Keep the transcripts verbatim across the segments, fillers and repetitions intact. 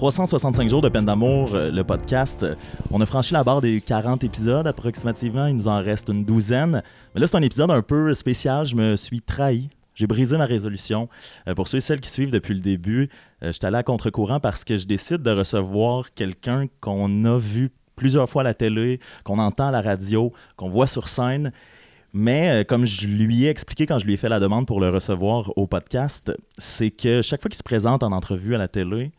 trois cent soixante-cinq jours de peine d'amour, le podcast. On a franchi la barre des quarante épisodes approximativement. Il nous en reste une douzaine. Mais là, c'est un épisode un peu spécial. Je me suis trahi. J'ai brisé ma résolution. Euh, pour ceux et celles qui suivent depuis le début, euh, je suis allé à contre-courant parce que je décide de recevoir quelqu'un qu'on a vu plusieurs fois à la télé, qu'on entend à la radio, qu'on voit sur scène. Mais euh, comme je lui ai expliqué quand je lui ai fait la demande pour le recevoir au podcast, c'est que chaque fois qu'il se présente en entrevue à la télé,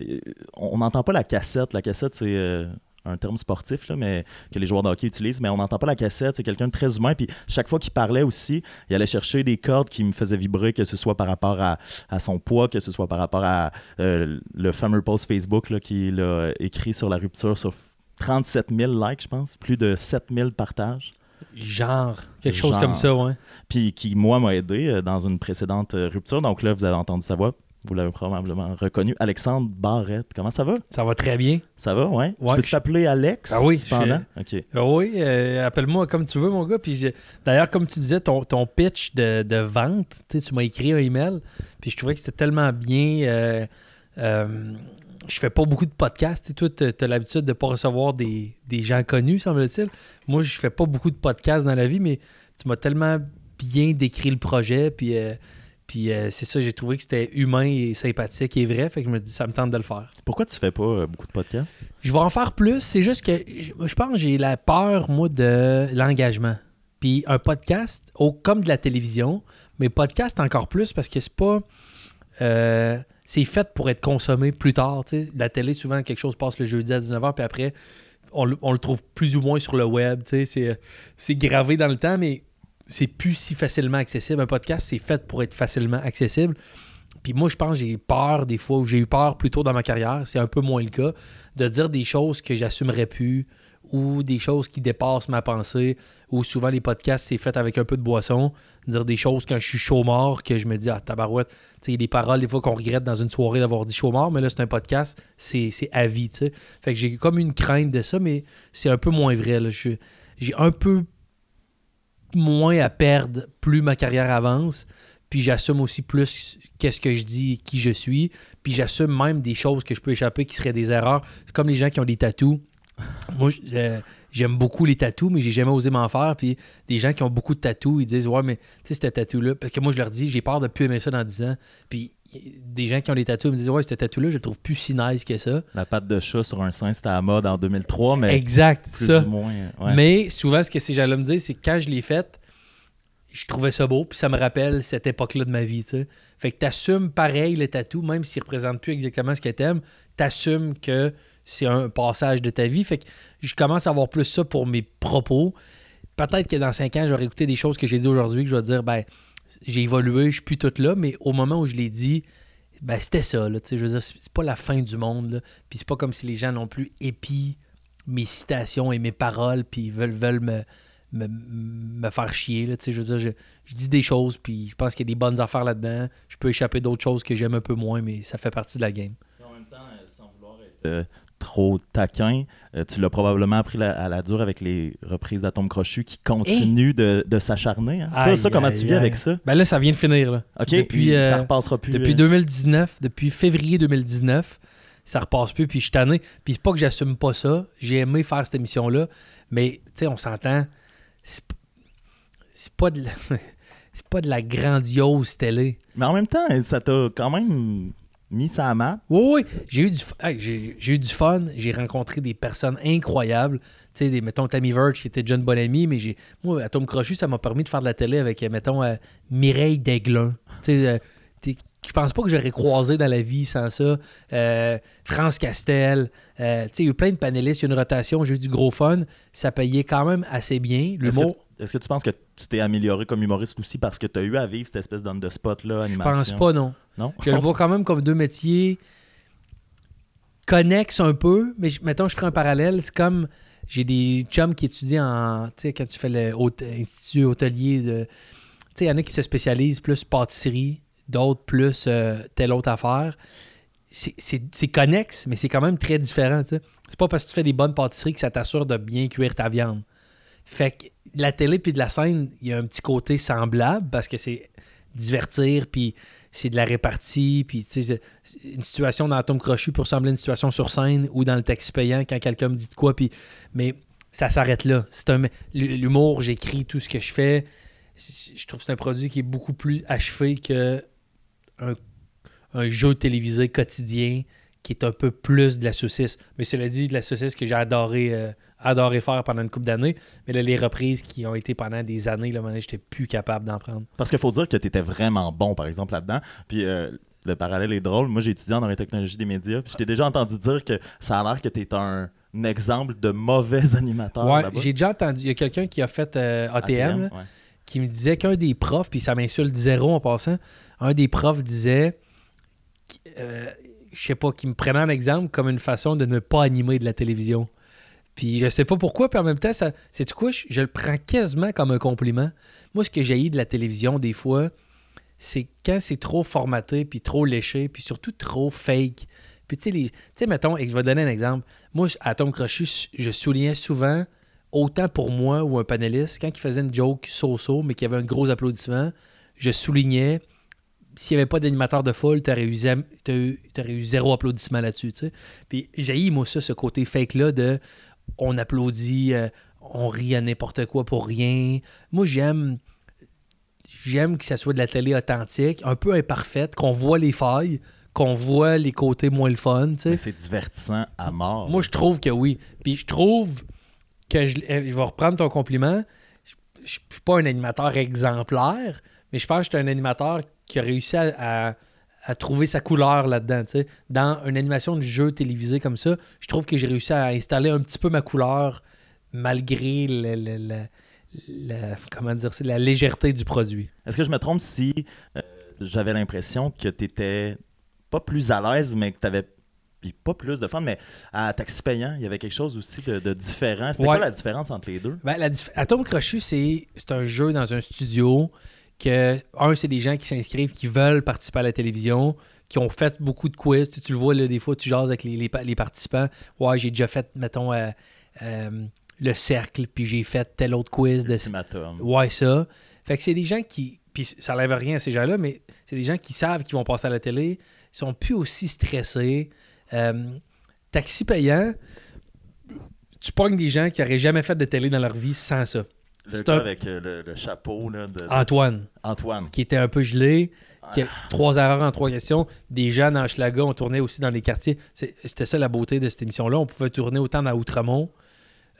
euh, on n'entend pas la cassette. La cassette, c'est... Euh, un terme sportif là, mais que les joueurs de hockey utilisent, mais on n'entend pas la cassette, c'est quelqu'un de très humain. Puis chaque fois qu'il parlait aussi, il allait chercher des cordes qui me faisaient vibrer, que ce soit par rapport à, à son poids, que ce soit par rapport à euh, le fameux post Facebook là, qu'il a écrit sur la rupture, sur trente-sept mille likes, je pense, plus de sept mille partages. Genre, quelque Genre. chose comme ça, ouais. Puis qui, moi, m'a aidé dans une précédente rupture. Donc là, vous avez entendu sa voix. Vous l'avez probablement reconnu. Alexandre Barrette, comment ça va? Ça va très bien. Ça va, ouais? ouais je peux je... t'appeler Alex ah oui, cependant? Je... Okay. Ah oui, euh, appelle-moi comme tu veux, mon gars. Puis je... D'ailleurs, comme tu disais, ton, ton pitch de, de vente, tu m'as écrit un email, puis je trouvais que c'était tellement bien. Euh, euh, je fais pas beaucoup de podcasts. Toi, tu as l'habitude de ne pas recevoir des, des gens connus, semble-t-il. Moi, je fais pas beaucoup de podcasts dans la vie, mais tu m'as tellement bien décrit le projet, puis... Euh, Puis euh, c'est ça, j'ai trouvé que c'était humain et sympathique et vrai. Fait que je me dis, ça me tente de le faire. Pourquoi tu fais pas euh, beaucoup de podcasts? Je vais en faire plus. C'est juste que je, je pense que j'ai la peur, moi, de l'engagement. Puis un podcast, oh, comme de la télévision, mais podcast encore plus parce que c'est pas... Euh, c'est fait pour être consommé plus tard. T'sais. La télé, souvent, quelque chose passe le jeudi à dix-neuf heures, puis après, on le, on le trouve plus ou moins sur le web. T'sais. C'est, c'est gravé dans le temps, mais... c'est plus si facilement accessible. Un podcast, c'est fait pour être facilement accessible. Puis moi, je pense que j'ai peur des fois, ou j'ai eu peur plus tôt dans ma carrière, c'est un peu moins le cas, de dire des choses que j'assumerais plus ou des choses qui dépassent ma pensée, ou souvent les podcasts, c'est fait avec un peu de boisson, dire des choses quand je suis chaud mort, que je me dis « Ah, tabarouette! » Tu sais, des paroles des fois qu'on regrette dans une soirée d'avoir dit chaud mort, mais là, c'est un podcast, c'est, c'est à vie, tu sais. Fait que j'ai comme une crainte de ça, mais c'est un peu moins vrai, là. Je, j'ai un peu moins à perdre, plus ma carrière avance, puis j'assume aussi plus qu'est-ce que je dis, qui je suis, puis j'assume même des choses que je peux échapper qui seraient des erreurs. C'est comme les gens qui ont des tatous. Moi, euh, j'aime beaucoup les tatous, mais j'ai jamais osé m'en faire, puis des gens qui ont beaucoup de tatous, ils disent « Ouais, mais tu sais, c'était tatou-là. » Parce que moi, je leur dis « J'ai peur de plus aimer ça dans dix ans. » Puis des gens qui ont des tatous me disent « Ouais, ce tatou-là, je le trouve plus si nice que ça. » La patte de chat sur un sein, c'était à la mode en deux mille trois, mais exact, plus ça. Ou moins. Ouais. Mais souvent, ce que ces gens-là me disent, c'est que quand je l'ai faite, je trouvais ça beau, puis ça me rappelle cette époque-là de ma vie. T'sais. Fait que t'assumes pareil le tatou, même s'il ne représente plus exactement ce que t'aimes, t'assumes que c'est un passage de ta vie. Fait que je commence à avoir plus ça pour mes propos. Peut-être que dans cinq ans, j'aurais écouté des choses que j'ai dit aujourd'hui, que je vais dire, ben, j'ai évolué, je suis plus tout là, mais au moment où je l'ai dit, ben c'était ça. Là, je veux dire, c'est pas la fin du monde. Là. Puis c'est pas comme si les gens non plus épient mes citations et mes paroles, puis ils veulent, veulent me, me, me faire chier. Là, je veux dire, je, je dis des choses, puis je pense qu'il y a des bonnes affaires là-dedans. Je peux échapper d'autres choses que j'aime un peu moins, mais ça fait partie de la game. Et en même temps, sans vouloir être... Euh... trop taquin. Euh, tu l'as probablement appris la, à la dure avec les reprises d'Atomes Crochus qui continuent hey! de, de s'acharner. Hein. Ça, aïe, ça, comment aïe, tu vis aïe. avec ça? Ben là, ça vient de finir. Là. OK, depuis, euh, ça repassera plus. Depuis deux mille dix-neuf, depuis février deux mille dix-neuf, ça repasse plus, puis je suis tanné. Puis c'est pas que j'assume pas ça. J'ai aimé faire cette émission-là, mais tu sais, on s'entend, c'est, c'est pas de la... c'est pas de la grandiose télé. Mais en même temps, ça t'a quand même... mis ça à main. Oui, oui. J'ai eu, du, hey, j'ai, j'ai eu du fun. J'ai rencontré des personnes incroyables. Tu sais, des, mettons, Tammy Verge, qui était déjà une bonne amie, mais j'ai... Moi, Atomes Crochus, ça m'a permis de faire de la télé avec, mettons, euh, Mireille Daiglin. Tu sais, euh, je pense pas que j'aurais croisé dans la vie sans ça. Euh, France Castel. Euh, tu sais, il y a eu plein de panélistes, il y a eu une rotation, j'ai eu du gros fun. Ça payait quand même assez bien. Le mot... Est-ce que tu penses que tu t'es amélioré comme humoriste aussi parce que tu as eu à vivre cette espèce d'onde de spot-là, animation? Je pense pas, non. Non? Je le vois quand même comme deux métiers connexes un peu, mais je, mettons, je ferai un parallèle. C'est comme, j'ai des chums qui étudient en, tu sais, quand tu fais l'Institut hôtelier, de, tu sais, il y en a qui se spécialisent plus pâtisserie, d'autres plus euh, telle autre affaire. C'est, c'est, c'est connexe, mais c'est quand même très différent, tu sais. C'est pas parce que tu fais des bonnes pâtisseries que ça t'assure de bien cuire ta viande. Fait que de la télé puis de la scène, il y a un petit côté semblable parce que c'est divertir puis c'est de la répartie, puis tu sais, une situation dans Atomes Crochus peut ressembler à une situation sur scène ou dans le Taxi Payant quand quelqu'un me dit de quoi, puis mais ça s'arrête là. C'est un l'humour, j'écris tout ce que je fais. Je trouve que c'est un produit qui est beaucoup plus achevé que un, un jeu télévisé quotidien qui est un peu plus de la saucisse. Mais cela dit, de la saucisse que j'ai adoré, euh, adoré faire pendant une couple d'années. Mais là, les reprises qui ont été pendant des années, là, j'étais plus capable d'en prendre. Parce qu'il faut dire que tu étais vraiment bon, par exemple, là-dedans. Puis euh, le parallèle est drôle. Moi, j'ai étudié en technologie des médias. Puis je t'ai déjà entendu dire que ça a l'air que tu es un, un exemple de mauvais animateur. Ouais, là-bas. J'ai déjà entendu. Il y a quelqu'un qui a fait euh, A T M, A T M ouais. qui me disait qu'un des profs, puis ça m'insulte zéro en passant, un des profs disait. Euh, je sais pas, qui me prenait en exemple comme une façon de ne pas animer de la télévision. Puis je sais pas pourquoi, puis en même temps, ça, sais-tu quoi, je, je le prends quasiment comme un compliment. Moi, ce que j'haïs de la télévision, des fois, c'est quand c'est trop formaté, puis trop léché, puis surtout trop fake. Puis tu sais, les, tu sais, mettons, et je vais donner un exemple. Moi, à Atomes Crochus, je soulignais souvent, autant pour moi ou un panéliste, quand il faisait une joke so-so, mais qu'il y avait un gros applaudissement, je soulignais... S'il n'y avait pas d'animateur de foule, tu aurais eu, eu, eu zéro applaudissement là-dessus. T'sais. Puis j'haïs, moi, ça, ce côté fake-là de on applaudit, euh, on rit à n'importe quoi pour rien. Moi, j'aime j'aime que ça soit de la télé authentique, un peu imparfaite, qu'on voit les failles, qu'on voit les côtés moins le fun. T'sais. Mais c'est divertissant à mort. Moi, je trouve que oui. Puis je trouve que je, je vais reprendre ton compliment. Je ne suis pas un animateur exemplaire, mais je pense que je suis un animateur qui a réussi à, à, à trouver sa couleur là-dedans. T'sais. Dans une animation de jeu télévisé comme ça, je trouve que j'ai réussi à installer un petit peu ma couleur malgré le, le, le, le, comment dire ça, la légèreté du produit. Est-ce que je me trompe si euh, j'avais l'impression que tu étais pas plus à l'aise, mais que tu avais pas plus de fun, mais à Taxi Payant, il y avait quelque chose aussi de, de différent. C'était ouais. quoi la différence entre les deux? Ben, la dif- Atomes Crochus, c'est, c'est un jeu dans un studio... que, un, c'est des gens qui s'inscrivent, qui veulent participer à la télévision, qui ont fait beaucoup de quiz. Tu, tu le vois, là, des fois, tu jases avec les, les, les participants. « Ouais, j'ai déjà fait, mettons, euh, euh, le cercle, puis j'ai fait tel autre quiz. » de Ultimatum. Ouais, ça. Fait que c'est des gens qui... Puis ça lève rien à ces gens-là, mais c'est des gens qui savent qu'ils vont passer à la télé. Ils sont plus aussi stressés. Euh, Taxi Payant, tu pognes des gens qui n'auraient jamais fait de télé dans leur vie sans ça. Le c'est gars un... avec euh, le, le chapeau là, de... Antoine. Antoine. Qui était un peu gelé. Qui a... ah. Trois erreurs en trois questions. Des jeunes en Hochelaga, on tournait aussi dans des quartiers. C'est... C'était ça la beauté de cette émission-là. On pouvait tourner autant dans Outremont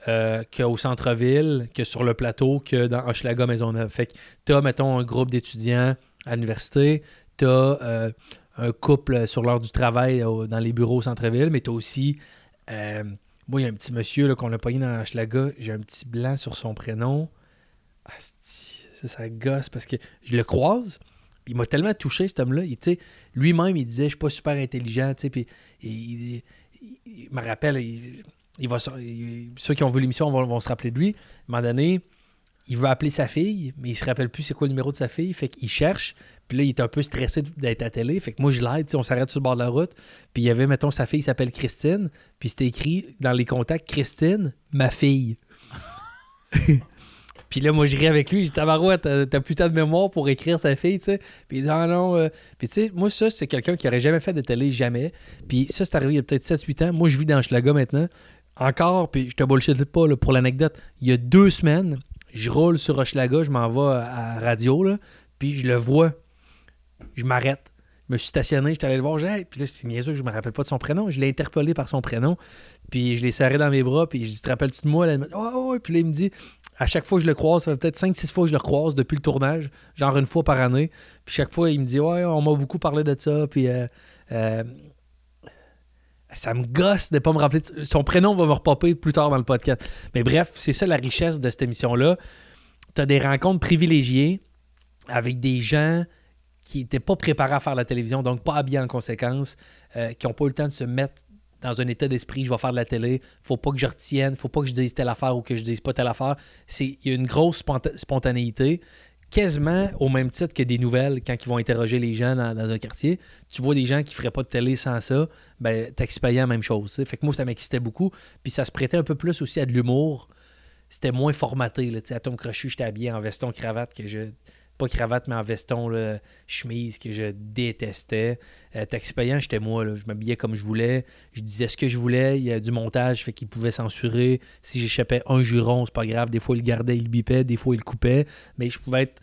euh, qu'au centre-ville, que sur le plateau, que dans Hochelaga-Maisonneuve. Fait que t'as, mettons, un groupe d'étudiants à l'université. T'as euh, un couple sur l'heure du travail euh, dans les bureaux au centre-ville. Mais t'as aussi... Euh... Moi, il y a un petit monsieur là, qu'on l'a pogné dans Hochelaga. J'ai un petit blanc sur son prénom. Asti, ça, ça gosse parce que je le croise. Il m'a tellement touché, cet homme-là. Il, lui-même, il disait « Je suis pas super intelligent. » Puis il, il, il me rappelle, il, il va, il, ceux qui ont vu l'émission vont, vont se rappeler de lui. À un moment donné, il veut appeler sa fille, mais il se rappelle plus c'est quoi le numéro de sa fille. Fait qu'il cherche. Puis là, il est un peu stressé d'être à télé. Fait que moi, je l'aide. On s'arrête sur le bord de la route. Puis il y avait, mettons, sa fille qui s'appelle Christine. Puis c'était écrit dans les contacts « Christine, ma fille. » Puis là, moi, je ris avec lui. Je dis « Tabarouette, t'as, t'as plus tant de mémoire pour écrire ta fille, tu sais. » Puis il dit « Ah non. Euh... » Puis tu sais, moi, ça, c'est quelqu'un qui aurait jamais fait de télé, jamais. Puis ça, c'est arrivé il y a peut-être sept huit ans. Moi, je vis dans Hochelaga maintenant. Encore, puis je te bullshit pas là, pour l'anecdote. Il y a deux semaines... Je roule sur Hochelaga, je m'en vais à la radio, là, puis je le vois. Je m'arrête. Je me suis stationné, je suis allé le voir. Je dis, hey. Puis là, c'est niaiseux que je me rappelle pas de son prénom. Je l'ai interpellé par son prénom, puis je l'ai serré dans mes bras, puis je dis, te rappelles-tu de moi? Là, oh, oh, oh. Puis là, il me dit, à chaque fois que je le croise, ça fait peut-être cinq six fois que je le croise depuis le tournage, genre une fois par année. Puis chaque fois, il me dit, ouais, on m'a beaucoup parlé de ça, puis... Euh, euh, ça me gosse de pas me rappeler. Son prénom va me repopper plus tard dans le podcast. Mais bref, c'est ça la richesse de cette émission-là. Tu as des rencontres privilégiées avec des gens qui n'étaient pas préparés à faire la télévision, donc pas habillés en conséquence, euh, qui n'ont pas eu le temps de se mettre dans un état d'esprit, je vais faire de la télé, faut pas que je retienne, faut pas que je dise telle affaire ou que je dise pas telle affaire. Il y a une grosse sponta- spontanéité. Quasiment au même titre que des nouvelles quand ils vont interroger les gens dans, dans un quartier. Tu vois des gens qui feraient pas de télé sans ça, ben Taxi Payant, même chose. T'sais. Fait que moi, ça m'excitait beaucoup. Puis ça se prêtait un peu plus aussi à de l'humour. C'était moins formaté. Là, à Atomes Crochus, j'étais habillé en veston-cravate que je pas cravate, mais en veston, là, chemise que je détestais. Euh, Taxi Payant, j'étais moi, là, je m'habillais comme je voulais, je disais ce que je voulais, il y a du montage, fait qu'il pouvait censurer. Si j'échappais un juron, c'est pas grave, des fois il le gardait, il le bipait, des fois il le coupait, mais je pouvais être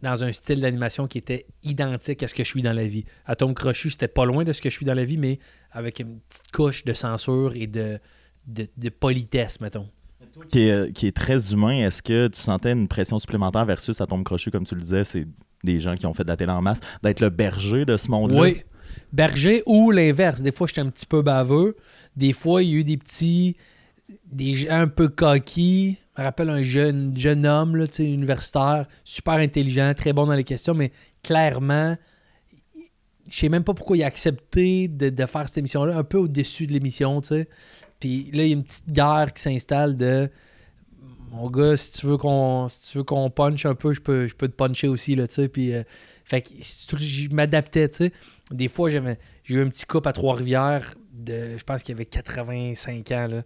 dans un style d'animation qui était identique à ce que je suis dans la vie. Atomes Crochus, c'était pas loin de ce que je suis dans la vie, mais avec une petite couche de censure et de, de, de politesse, mettons. Qui est, qui est très humain, est-ce que tu sentais une pression supplémentaire versus Atomes Crochus, comme tu le disais, c'est des gens qui ont fait de la télé en masse, d'être le berger de ce monde-là? Oui, berger ou l'inverse. Des fois, j'étais un petit peu baveux. Des fois, il y a eu des petits... des gens un peu coquilles. Je me rappelle un jeune, jeune homme, là, tu sais, universitaire, super intelligent, très bon dans les questions, mais clairement... Je sais même pas pourquoi il a accepté de, de faire cette émission-là, un peu au-dessus de l'émission, tu sais. Puis là, il y a une petite guerre qui s'installe de « Mon gars, si tu veux qu'on si tu veux qu'on punche un peu, je peux, je peux te puncher aussi, là, tu sais. » Puis, euh, fait que je m'adaptais, tu sais. Des fois, j'avais, j'ai eu un petit couple à Trois-Rivières de, je pense qu'il y avait quatre-vingt-cinq ans, là.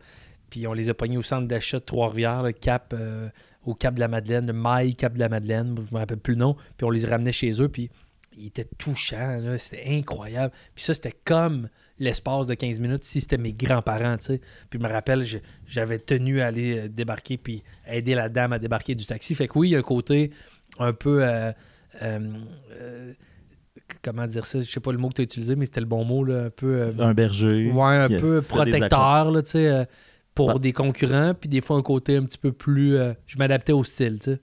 Puis on les a pognés au centre d'achat de Trois-Rivières, le Cap, euh, au Cap de la Madeleine, le Mail Cap de la Madeleine, je me rappelle plus le nom. Puis on les ramenait chez eux, puis ils étaient touchants, là. C'était incroyable. Puis ça, c'était comme... l'espace de quinze minutes, si c'était mes grands-parents, tu sais. Puis je me rappelle, je, j'avais tenu à aller débarquer puis aider la dame à débarquer du taxi. Fait que oui, il y a un côté un peu... Euh, euh, euh, comment dire ça? Je sais pas le mot que tu as utilisé, mais c'était le bon mot, là, un peu... Euh, un berger. Ouais, un peu protecteur, là, tu sais, euh, pour ah. des concurrents. Puis des fois, un côté un petit peu plus... Euh, je m'adaptais au style, tu sais.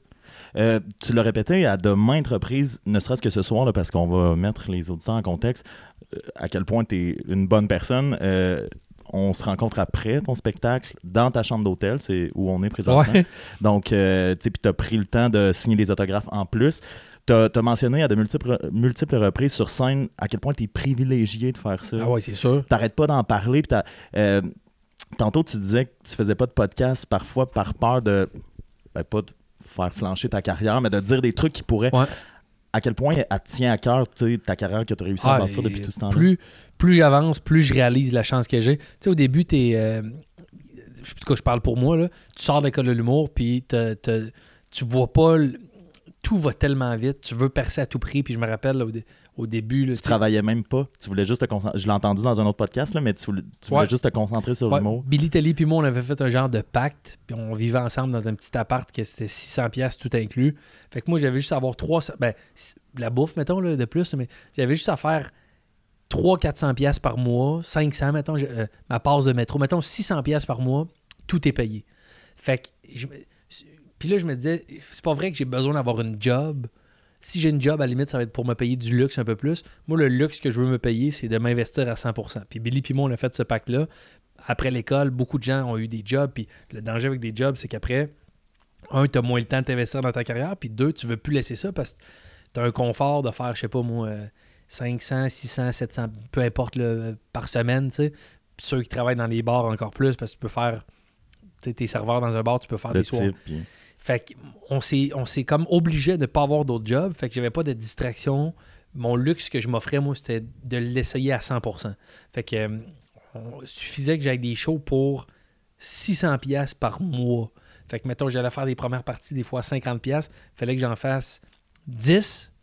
Euh, tu l'as répété à de maintes reprises, ne serait-ce que ce soir, là, parce qu'on va mettre les auditeurs en contexte, euh, à quel point tu es une bonne personne. Euh, on se rencontre après ton spectacle dans ta chambre d'hôtel, c'est où on est présentement. Ouais. Donc, euh, tu sais, puis tu as pris le temps de signer des autographes en plus. Tu as mentionné à de multiples, multiples reprises sur scène à quel point tu es privilégié de faire ça. Ah oui, c'est sûr. T'arrêtes pas d'en parler. Puis euh, tantôt, tu disais que tu faisais pas de podcast parfois par peur de... Ben, pas de faire flancher ta carrière, mais de dire des trucs qui pourraient... Ouais. À quel point elle tient à cœur ta carrière que tu as réussi à ah, bâtir depuis tout ce temps-là? Plus, plus j'avance, plus je réalise la chance que j'ai. Tu sais, au début, tu es... Euh, je sais plus de quoi je parle pour moi, là. Tu sors de l'école de l'humour, puis t'as, t'as, tu vois pas... Tout va tellement vite. Tu veux percer à tout prix, puis je me rappelle, là, au, dé- au début... Là, tu travaillais même pas. Tu voulais juste te concentrer... Je l'ai entendu dans un autre podcast, là, mais tu voulais, tu voulais ouais. juste te concentrer sur ouais. l'humour. Billy Tellier puis moi, on avait fait un genre de pacte, puis on vivait ensemble dans un petit appart que c'était six cents piastres tout inclus. Fait que moi, j'avais juste à avoir trois cents... Ben, la bouffe, mettons, là, de plus, mais j'avais juste à faire trois cents à quatre cents piastres par mois, cinq cents, mettons, je, euh, ma passe de métro. Mettons, six cents piastres par mois, tout est payé. Fait que... Je, Puis là, je me disais, c'est pas vrai que j'ai besoin d'avoir une job. Si j'ai une job, à la limite, ça va être pour me payer du luxe un peu plus. Moi, le luxe que je veux me payer, c'est de m'investir à cent pour cent. Puis Billy puis moi, on a fait ce pacte-là. Après l'école, beaucoup de gens ont eu des jobs. Puis le danger avec des jobs, c'est qu'après, un, t'as moins le temps de t'investir dans ta carrière. Puis deux, tu veux plus laisser ça parce que t'as un confort de faire, je sais pas moi, cinq cents, six cents, sept cents, peu importe, le, par semaine, tu sais. Puis ceux qui travaillent dans les bars encore plus parce que tu peux faire, tu sais, tes serveurs dans un bar, tu peux faire le des type, soirs. Puis... Fait qu'on s'est, on s'est comme obligé de ne pas avoir d'autres jobs. Fait que j'avais pas de distraction. Mon luxe que je m'offrais, moi, c'était de l'essayer à cent pour cent. Fait que euh, on, suffisait que j'aille des shows pour six cents piastres par mois. Fait que, mettons, j'allais faire des premières parties, des fois à cinquante piastres. Fallait que j'en fasse dix.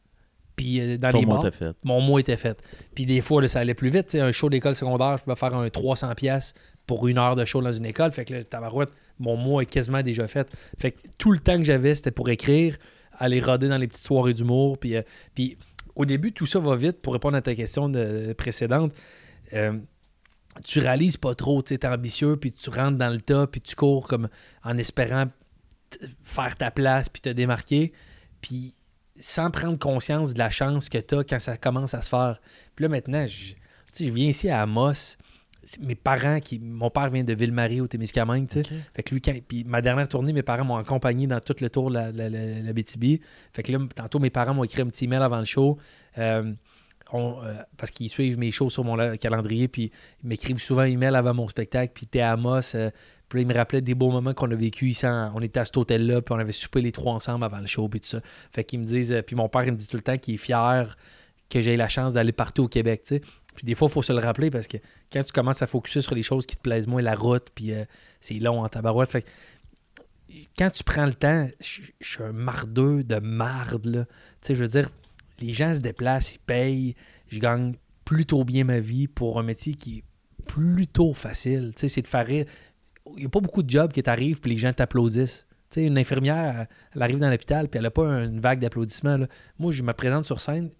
Puis euh, dans Ton les mois bars, fait. Mon mois était fait. Puis des fois, là, ça allait plus vite. T'sais, un show d'école secondaire, je pouvais faire un trois cents piastres pour une heure de show dans une école. Fait que là, tabarouette, mon mois est quasiment déjà fait. Fait que tout le temps que j'avais, c'était pour écrire, aller roder dans les petites soirées d'humour. Puis, euh, puis au début, tout ça va vite. Pour répondre à ta question de, de précédente, euh, tu réalises pas trop, tu es ambitieux, puis tu rentres dans le tas, puis tu cours comme en espérant t- faire ta place, puis te démarquer, puis sans prendre conscience de la chance que tu as quand ça commence à se faire. Puis là, maintenant, je, je viens ici à Amos. Mes parents, qui mon père vient de Ville-Marie au Témiscamingue, tu sais. Okay. Fait que lui, quand, puis ma dernière tournée, mes parents m'ont accompagné dans tout le tour de la, la, la, la B T B. Fait que là, tantôt, mes parents m'ont écrit un petit email avant le show. Euh, on, euh, parce qu'ils suivent mes shows sur mon là, calendrier, puis ils m'écrivent souvent un email avant mon spectacle, puis t'es à Amos. Euh, puis là, ils me rappelaient des beaux moments qu'on a vécu ici. En, on était à cet hôtel-là, puis on avait soupé les trois ensemble avant le show, puis tout ça. Fait qu'ils me disent, euh, puis mon père, il me dit tout le temps qu'il est fier que j'ai la chance d'aller partout au Québec, tu sais. Puis des fois, il faut se le rappeler parce que quand tu commences à focusser sur les choses qui te plaisent moins, la route, puis euh, c'est long en tabarouette. Fait que quand tu prends le temps, je, je suis un mardeux de marde, là. Tu sais, je veux dire, les gens se déplacent, ils payent, je gagne plutôt bien ma vie pour un métier qui est plutôt facile. Tu sais, c'est de faire rire. Il n'y a pas beaucoup de jobs qui t'arrivent puis les gens t'applaudissent. Tu sais, une infirmière, elle arrive dans l'hôpital puis elle n'a pas une vague d'applaudissements, là. Moi, je me présente sur scène,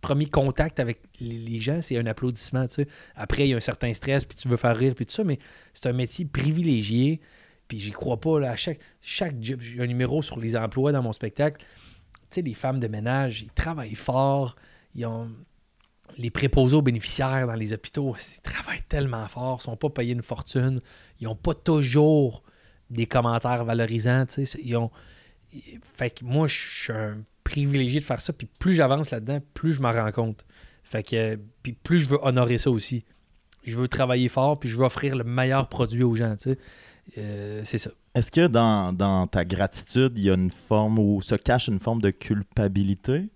premier contact avec les gens, c'est un applaudissement, tu sais. Après, il y a un certain stress, puis tu veux faire rire, puis tout ça, mais c'est un métier privilégié, puis j'y crois pas, là, à chaque, chaque job, j'ai un numéro sur les emplois dans mon spectacle. Tu sais, les femmes de ménage, ils travaillent fort, ils ont... Les préposés aux bénéficiaires dans les hôpitaux, ils travaillent tellement fort, ils ne sont pas payés une fortune, ils n'ont pas toujours des commentaires valorisants, tu sais, ils ont... Fait que moi, je suis un privilégié de faire ça, puis plus j'avance là-dedans, plus je m'en rends compte. Fait que, puis plus je veux honorer ça aussi. Je veux travailler fort, puis je veux offrir le meilleur produit aux gens, tu sais. Euh, c'est ça. Est-ce que dans, dans ta gratitude, il y a une forme, où se cache une forme de culpabilité?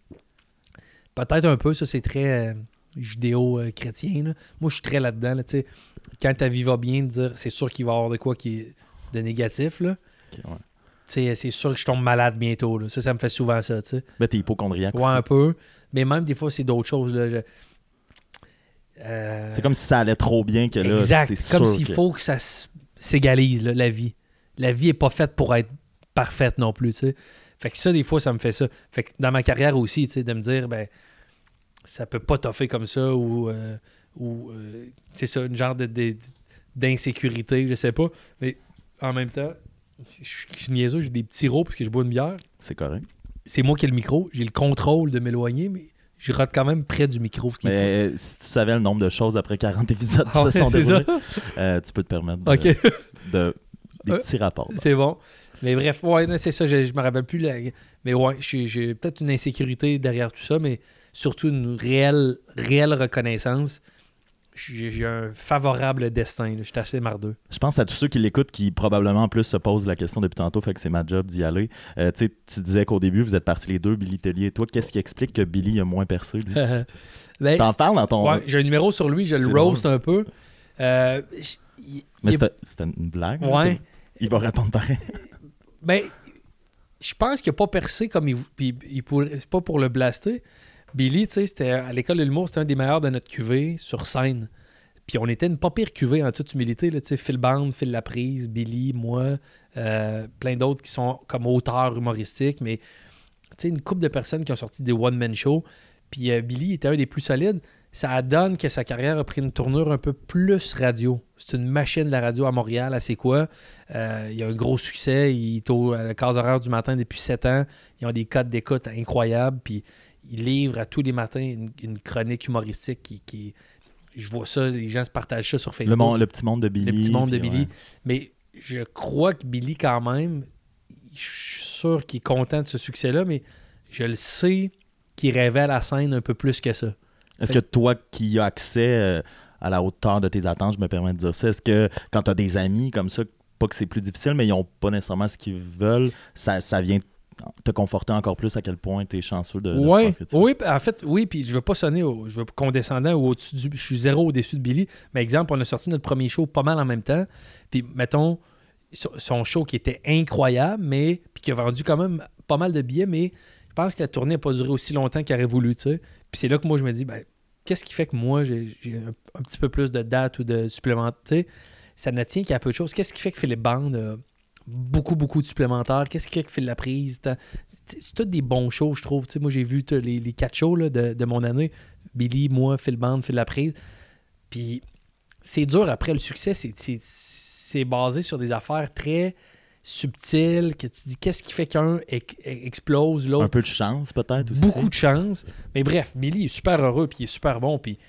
Peut-être un peu, ça c'est très euh, judéo-chrétien, là. Moi, je suis très là-dedans, là, tu sais. Quand ta vie va bien, dire c'est sûr qu'il va y avoir de quoi qui est de négatif, là. Okay, ouais. T'sais, c'est sûr que je tombe malade bientôt, là. Ça, ça me fait souvent ça, tu sais. Mais t'es hypochondriaque. Ouais, aussi. Un peu. Mais même des fois, c'est d'autres choses, là. Je... Euh... C'est comme si ça allait trop bien que là, exact. C'est sûr. Comme s'il que... faut que ça s'égalise, là, la vie. La vie n'est pas faite pour être parfaite non plus, tu sais. Fait que ça, des fois, ça me fait ça. Fait que dans ma carrière aussi, tu sais, de me dire, ben, ça peut pas toffer comme ça ou, euh, ou euh, c'est ça, une genre de, de, d'insécurité, je sais pas. Mais en même temps... Je suis niaiseux, j'ai des petits rots parce que je bois une bière. C'est correct. C'est moi qui ai le micro. J'ai le contrôle de m'éloigner, mais je rote quand même près du micro. Ce qui mais est... si tu savais le nombre de choses après quarante épisodes qui ah, se sont déroulés, euh, tu peux te permettre de, okay. de, de, des petits rapports. C'est bon. Mais bref, ouais, c'est ça, je, je me rappelle plus. La... Mais ouais, j'ai, j'ai peut-être une insécurité derrière tout ça, mais surtout une réelle, réelle reconnaissance. J'ai un favorable destin. Je suis assez mardeux. Je pense à tous ceux qui l'écoutent qui probablement en plus se posent la question depuis tantôt, fait que c'est ma job d'y aller. Euh, tu sais, tu disais qu'au début, vous êtes partis les deux, Billy Tellier et toi. Qu'est-ce qui explique que Billy a moins percé, lui? ben, T'en parles dans ton... Ouais, j'ai un numéro sur lui, je c'est le roast drôle. Un peu. Euh, j... il... Mais c'était... c'était une blague. Ouais. Là, il va répondre pareil. ben, je pense qu'il n'a pas percé comme il... Puis, il pourrait... C'est pas pour le blaster. Billy, tu sais, c'était à l'école de l'humour, c'était un des meilleurs de notre cuvée sur scène. Puis on était une pas pire cuvée en toute humilité, là, tu sais, Phil Band, Phil Laprise, Billy, moi, euh, plein d'autres qui sont comme auteurs humoristiques, mais tu sais, une couple de personnes qui ont sorti des one-man shows. Puis euh, Billy était un des plus solides. Ça donne que sa carrière a pris une tournure un peu plus radio. C'est une machine de la radio à Montréal, à c'est quoi. Euh, il a un gros succès. Il est au, à la case horaire du matin depuis sept ans. Ils ont des codes d'écoute incroyables, puis... Il livre à tous les matins une, une chronique humoristique qui, qui... Je vois ça, les gens se partagent ça sur Facebook. Le, mon, le petit monde de Billy. Le petit monde de Billy. Ouais. Mais je crois que Billy, quand même, je suis sûr qu'il est content de ce succès-là, mais je le sais qu'il rêvait à la scène un peu plus que ça. Est-ce fait... que toi qui as accès à la hauteur de tes attentes, je me permets de dire ça, est-ce que quand tu as des amis comme ça, pas que c'est plus difficile, mais ils n'ont pas nécessairement ce qu'ils veulent, ça, ça vient... te conforter encore plus à quel point t'es chanceux de, de ouais, faire ce que tu fais. Oui, en fait, oui, puis je veux pas sonner au, je veux condescendant ou au-dessus du... Je suis zéro au-dessus de Billy, mais exemple, on a sorti notre premier show pas mal en même temps, puis mettons, son show qui était incroyable, mais puis qui a vendu quand même pas mal de billets, mais je pense que la tournée n'a pas duré aussi longtemps qu'elle aurait voulu, tu sais. Puis c'est là que moi, je me dis, ben, qu'est-ce qui fait que moi, j'ai, j'ai un, un petit peu plus de dates ou de supplémentaires, tu sais, ça ne tient qu'à peu de choses. Qu'est-ce qui fait que Philippe Band... Euh, Beaucoup, beaucoup de supplémentaires. Qu'est-ce qu'il y a qui fait de la prise? C'est tous des bons shows, je trouve. T'sais, moi, j'ai vu les, les quatre shows là, de, de mon année. Billy, moi, Phil Band, Phil Laprise. Puis c'est dur après le succès. C'est, c'est, c'est basé sur des affaires très subtiles. Que tu dis, qu'est-ce qui fait qu'un explose l'autre? Un peu de chance, peut-être aussi. Beaucoup de chance. Mais bref, Billy est super heureux, puis il est super bon. Puis,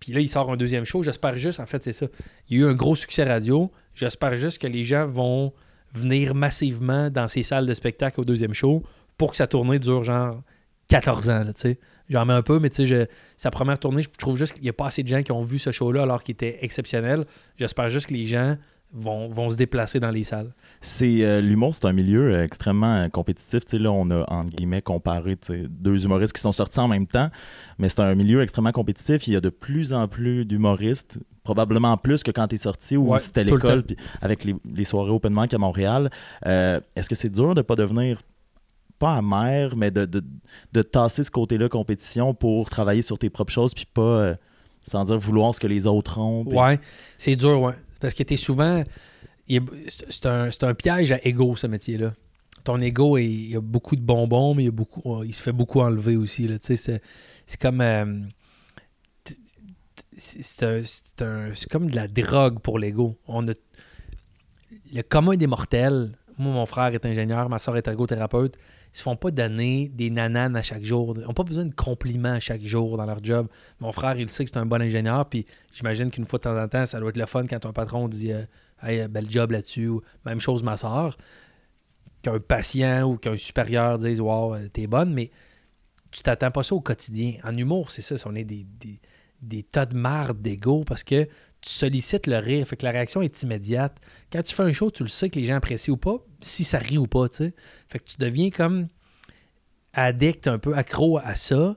puis là, il sort un deuxième show. J'espère juste, en fait, c'est ça. Il y a eu un gros succès radio. J'espère juste que les gens vont venir massivement dans ces salles de spectacle au deuxième show pour que sa tournée dure genre quatorze ans. Là, t'sais. J'en mets un peu, mais t'sais, je, sa première tournée, je trouve juste qu'il n'y a pas assez de gens qui ont vu ce show-là alors qu'il était exceptionnel. J'espère juste que les gens vont, vont se déplacer dans les salles. C'est, euh, l'humour, c'est un milieu euh, extrêmement euh, compétitif. T'sais, là, on a, entre guillemets, comparé deux humoristes qui sont sortis en même temps, mais c'est un milieu extrêmement compétitif. Il y a de plus en plus d'humoristes probablement plus que quand t'es sorti ou ouais, si t'es à l'école, puis avec les, les soirées open mic à Montréal. Euh, est-ce que c'est dur de pas devenir, pas amer, mais de, de, de tasser ce côté-là compétition pour travailler sur tes propres choses, puis pas euh, sans dire vouloir ce que les autres ont? Pis... Ouais, c'est dur, ouais. Parce que t'es souvent... Il est, c'est, un, c'est un piège à égo, ce métier-là. Ton égo, il y a beaucoup de bonbons, mais il, y a beaucoup, il se fait beaucoup enlever aussi. Là. C'est, c'est comme... Euh, c'est, un, c'est, un, c'est comme de la drogue pour l'ego. On a, le commun des mortels... Moi, mon frère est ingénieur, ma soeur est ergothérapeute. Ils se font pas donner des nananes à chaque jour. Ils n'ont pas besoin de compliments à chaque jour dans leur job. Mon frère, il sait que c'est un bon ingénieur, puis j'imagine qu'une fois de temps en temps, ça doit être le fun quand ton patron dit euh, « Hey, bel job là-dessus » ou « Même chose, ma soeur ». Qu'un patient ou qu'un supérieur dise « Wow, t'es bonne », mais tu t'attends pas ça au quotidien. En humour, c'est ça, on est des, des, des tas de marde d'égo parce que tu sollicites le rire, fait que la réaction est immédiate. Quand tu fais un show, tu le sais que les gens apprécient ou pas, si ça rit ou pas, tu sais. Fait que tu deviens comme addict, un peu accro à ça,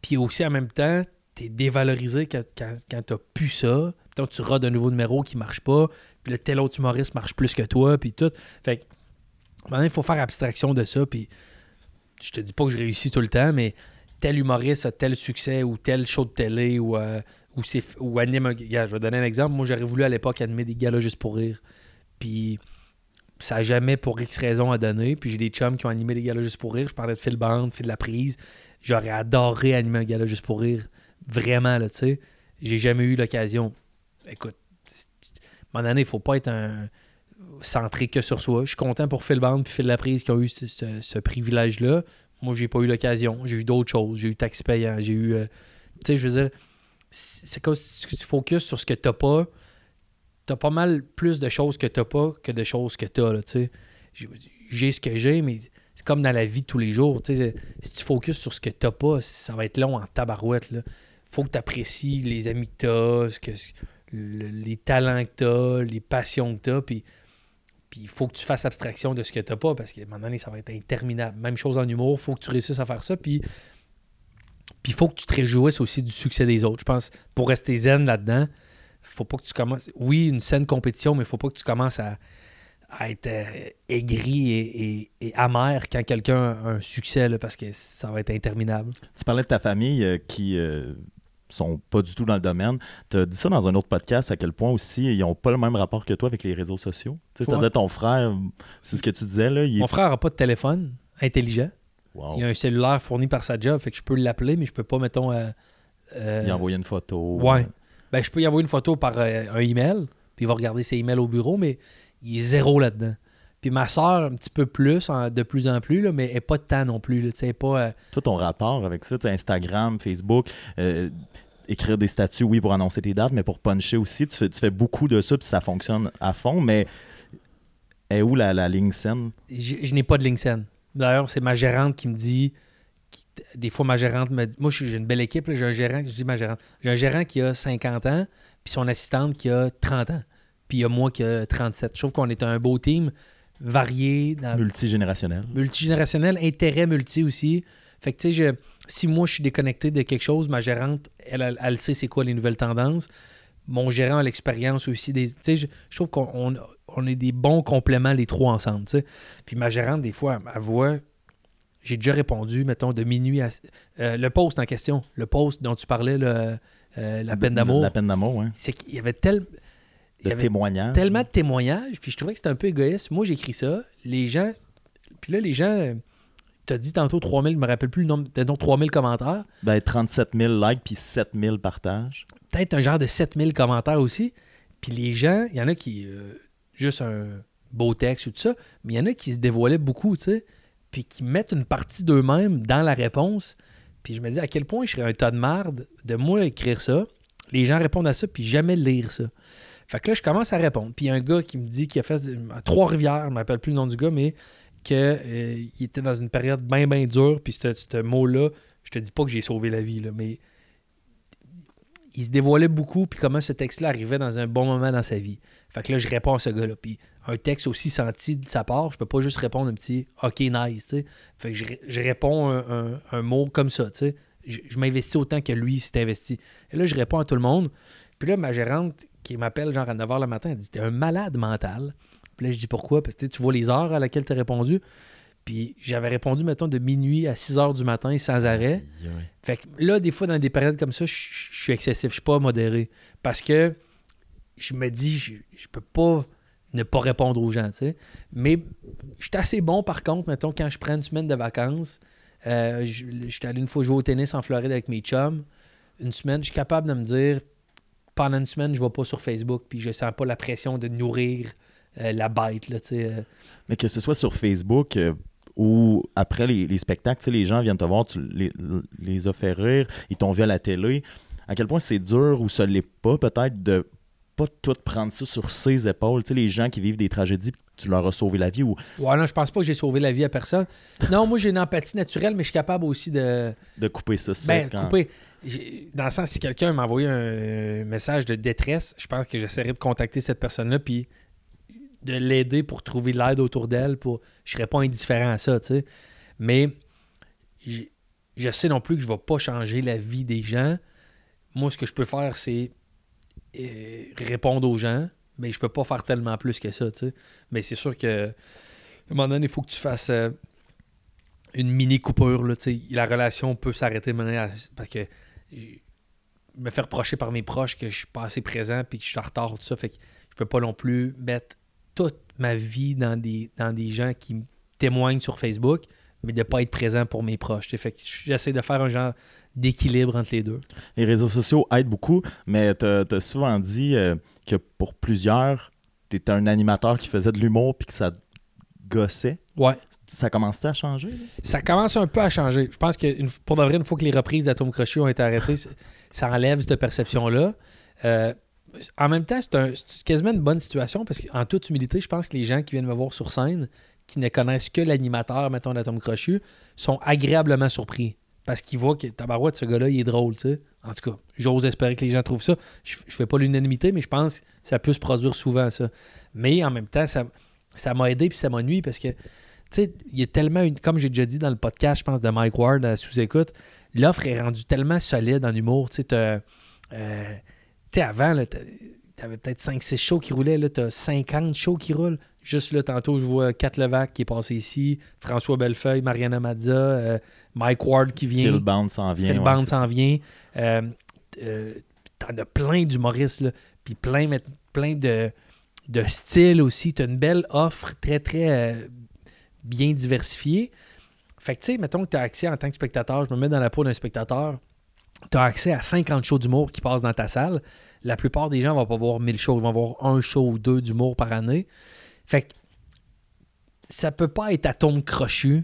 puis aussi en même temps, t'es dévalorisé quand, quand, quand t'as plus ça. Puis tu rates un nouveau numéro qui marche pas, puis le tel autre humoriste marche plus que toi, puis tout. Fait que maintenant, il faut faire abstraction de ça, puis je te dis pas que je réussis tout le temps, mais tel humoriste a tel succès, ou tel show de télé, ou... Euh, Ou, c'est, ou anime un gars. Je vais donner un exemple. Moi, j'aurais voulu à l'époque animer des galas juste pour rire. Puis ça n'a jamais pour X raison à donner. Puis j'ai des chums qui ont animé des galas juste pour rire. Je parlais de Phil Band, Phil Laprise. J'aurais adoré animer un gala juste pour rire. Vraiment, là, tu sais. J'ai jamais eu l'occasion. Écoute, à un moment donné, il ne faut pas être un... centré que sur soi. Je suis content pour Phil Band et Phil Laprise qui ont eu ce, ce, ce privilège-là. Moi, j'ai pas eu l'occasion. J'ai eu d'autres choses. J'ai eu Taxi Payant. J'ai eu. Euh... Tu sais, je veux dire. C'est comme si tu focuses sur ce que t'as pas. T'as pas mal plus de choses que t'as pas que de choses que t'as, là, tu sais. J'ai, j'ai ce que j'ai, mais c'est comme dans la vie de tous les jours, tu sais. Si tu focuses sur ce que t'as pas, ça va être long en tabarouette, là. Faut que t'apprécies les amis que t'as, ce que, le, les talents que t'as, les passions que t'as, puis il faut que tu fasses abstraction de ce que t'as pas, parce qu'à un moment donné, ça va être interminable. Même chose en humour, faut que tu réussisses à faire ça, puis... Puis il faut que tu te réjouisses aussi du succès des autres. Je pense, pour rester zen là-dedans, faut pas que tu commences... Oui, une saine compétition, mais faut pas que tu commences à, à être aigri et, et, et amer quand quelqu'un a un succès, là, parce que ça va être interminable. Tu parlais de ta famille euh, qui... Euh... sont pas du tout dans le domaine. Tu as dit ça dans un autre podcast, à quel point aussi ils n'ont pas le même rapport que toi avec les réseaux sociaux. T'sais, c'est-à-dire ouais. Ton frère, c'est ce que tu disais. Là, il est... Mon frère n'a pas de téléphone intelligent. Wow. Il a un cellulaire fourni par sa job, fait que je peux l'appeler, mais je peux pas, mettons... Euh, euh... Il a envoyé une photo. Ouais. Ben, je peux y envoyer une photo par euh, un email, puis il va regarder ses emails au bureau, mais il est zéro là-dedans. Puis ma soeur, un petit peu plus, en, de plus en plus, là, mais elle n'est pas de temps non plus. Là, elle est pas, euh... Toi, ton rapport avec ça, Instagram, Facebook, euh, écrire des statuts, oui, pour annoncer tes dates, mais pour puncher aussi, tu fais, tu fais beaucoup de ça, puis ça fonctionne à fond, mais est où la, la ligne saine? Je, je n'ai pas de ligne saine. D'ailleurs, c'est ma gérante qui me dit, qui, des fois ma gérante me dit, moi j'ai une belle équipe, là, j'ai un gérant, je dis ma gérante, j'ai un gérant qui a cinquante ans, puis son assistante qui a trente ans, puis il y a moi qui a trente-sept. Je trouve qu'on est un beau team, varié. Dans... Multigénérationnel. Multigénérationnel, intérêt multi aussi. Fait que tu sais, je... si moi je suis déconnecté de quelque chose, ma gérante, elle, elle, elle sait c'est quoi les nouvelles tendances. Mon gérant a l'expérience aussi. Des... Tu sais, je... je trouve qu'on on, on est des bons compléments les trois ensemble. T'sais. Puis ma gérante, des fois, elle voit, j'ai déjà répondu, mettons, de minuit à... Euh, le post en question, le post dont tu parlais, le... euh, la peine d'amour. La peine d'amour, oui. C'est qu'il y avait tel... De témoignages. Tellement de témoignages, puis je trouvais que c'était un peu égoïste. Moi, j'écris ça, les gens... Puis là, les gens... T'as dit tantôt trois mille, je me rappelle plus le nombre, donc trois mille commentaires. Ben, trente-sept mille likes, puis sept mille partages. Peut-être un genre de sept mille commentaires aussi. Puis les gens, il y en a qui... Euh, juste un beau texte ou tout ça, mais il y en a qui se dévoilaient beaucoup, tu sais, puis qui mettent une partie d'eux-mêmes dans la réponse. Puis je me dis à quel point je serais un tas de marde de moi écrire ça, les gens répondent à ça, puis jamais lire ça. Fait que là, je commence à répondre. Puis il y a un gars qui me dit qu'il a fait à Trois-Rivières, je ne me rappelle plus le nom du gars, mais qu'il euh, était dans une période bien, bien dure. Puis ce mot-là, je te dis pas que j'ai sauvé la vie, là, mais il se dévoilait beaucoup. Puis comment ce texte-là arrivait dans un bon moment dans sa vie. Fait que là, je réponds à ce gars-là. Puis un texte aussi senti de sa part, je peux pas juste répondre un petit « OK, nice ». Fait que je, je réponds un, un, un mot comme ça. Je, je m'investis autant que lui s'est investi. Et là, je réponds à tout le monde. Puis là, ma gérante qui m'appelle genre à neuf heures le matin, elle dit « T'es un malade mental ». Puis là, je dis « Pourquoi ?» Parce que tu vois les heures à laquelle tu as répondu. Puis j'avais répondu, mettons, de minuit à six heures du matin sans arrêt. Oui, oui. Fait que là, des fois, dans des périodes comme ça, je, je suis excessif, je suis pas modéré. Parce que je me dis, je, je peux pas ne pas répondre aux gens, tu sais. Mais je suis assez bon, par contre, mettons, quand je prends une semaine de vacances. Euh, je, je suis allé une fois jouer au tennis en Floride avec mes chums. Une semaine, je suis capable de me dire, pendant une semaine, je ne vais pas sur Facebook, puis je sens pas la pression de nourrir euh, la bête, là, tu sais. Mais que ce soit sur Facebook euh, ou après les, les spectacles, tu sais, les gens viennent te voir, tu les, les as fait rire, ils t'ont vu à la télé. À quel point c'est dur ou ça ne l'est pas, peut-être, de pas tout prendre ça sur ses épaules. Tu sais, les gens qui vivent des tragédies, tu leur as sauvé la vie ou... Ouais, non, je pense pas que j'ai sauvé la vie à personne. Non, moi, j'ai une empathie naturelle, mais je suis capable aussi de... De couper ça, ça. Ben, quand... couper. J'ai... Dans le sens, si quelqu'un m'envoyait un message de détresse, je pense que j'essaierai de contacter cette personne-là puis de l'aider pour trouver l'aide autour d'elle. Pour... Je serais pas indifférent à ça, tu sais. Mais je... je sais non plus que je vais pas changer la vie des gens. Moi, ce que je peux faire, c'est euh, répondre aux gens. Mais je peux pas faire tellement plus que ça, tu sais. Mais c'est sûr que à un moment donné, il faut que tu fasses euh, une mini coupure, là, tu sais. La relation peut s'arrêter maintenant parce que me faire reprocher par mes proches que je suis pas assez présent puis que je suis en retard, tout ça. Fait que je peux pas non plus mettre toute ma vie dans des, dans des gens qui me témoignent sur Facebook, mais de pas être présent pour mes proches, tu sais. Fait que j'essaie de faire un genre d'équilibre entre les deux. Les réseaux sociaux aident beaucoup, mais tu as souvent dit euh, que pour plusieurs, tu étais un animateur qui faisait de l'humour puis que ça gossait. Ouais. Ça commence-tu à changer? Ça commence un peu à changer. Je pense que une, pour de vrai, une fois que les reprises d'Atomes Crochus ont été arrêtées, ça enlève cette perception-là. Euh, en même temps, c'est, un, c'est quasiment une bonne situation parce qu'en toute humilité, je pense que les gens qui viennent me voir sur scène, qui ne connaissent que l'animateur, mettons, d'Atomes Crochus, sont agréablement surpris. Parce qu'ils voient que tabarouette, ce gars-là, il est drôle, tu sais. En tout cas, j'ose espérer que les gens trouvent ça. Je, je fais pas l'unanimité, mais je pense que ça peut se produire souvent, ça. Mais en même temps, ça, ça m'a aidé puis ça m'a nuit parce que, tu sais, il y a tellement une... Comme j'ai déjà dit dans le podcast, je pense, de Mike Ward à Sous-Écoute, l'offre est rendue tellement solide en humour. Tu sais, euh, tu sais, avant, là, t'avais peut-être cinq six shows qui roulaient. Là, t'as cinquante shows qui roulent. Juste là, tantôt, je vois Kat Levac qui est passé ici, François Bellefeuille, Mariana Mazza, euh, Mike Ward qui vient. Phil Band s'en vient. Phil Band ouais, s'en ça. vient. Euh, euh, t'en as plein d'humoristes, là. Puis plein, plein de, de styles aussi. T'as une belle offre très, très euh, bien diversifiée. Fait que, tu sais, mettons que t'as accès en tant que spectateur, je me mets dans la peau d'un spectateur, t'as accès à cinquante shows d'humour qui passent dans ta salle. La plupart des gens vont pas voir mille shows, ils vont voir un show ou deux d'humour par année. Fait que ça peut pas être Atomes Crochus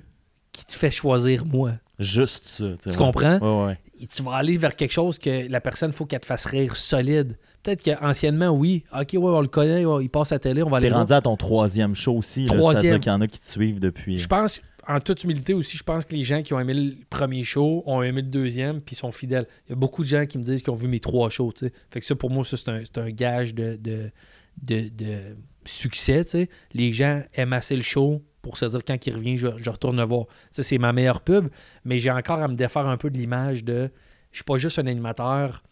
qui te fait choisir moi. Juste ça. Tu ouais. comprends? Ouais, ouais. Et tu vas aller vers quelque chose que la personne, faut qu'elle te fasse rire solide. Peut-être qu'anciennement, oui. OK, ouais, on le connaît, ouais, il passe à la télé, on va aller. T'es rendu voir. À ton troisième show aussi. Troisième. Là, c'est-à-dire qu'il y en a qui te suivent depuis. Je pense, en toute humilité aussi, je pense que les gens qui ont aimé le premier show ont aimé le deuxième puis sont fidèles. Il y a beaucoup de gens qui me disent qu'ils ont vu mes trois shows. T'sais. Fait que ça, pour moi, ça, c'est un, c'est un gage de... de, de, de... succès, tu sais, les gens aiment assez le show pour se dire quand il revient, je, je retourne le voir. Ça, c'est ma meilleure pub, mais j'ai encore à me défaire un peu de l'image de je suis pas juste un animateur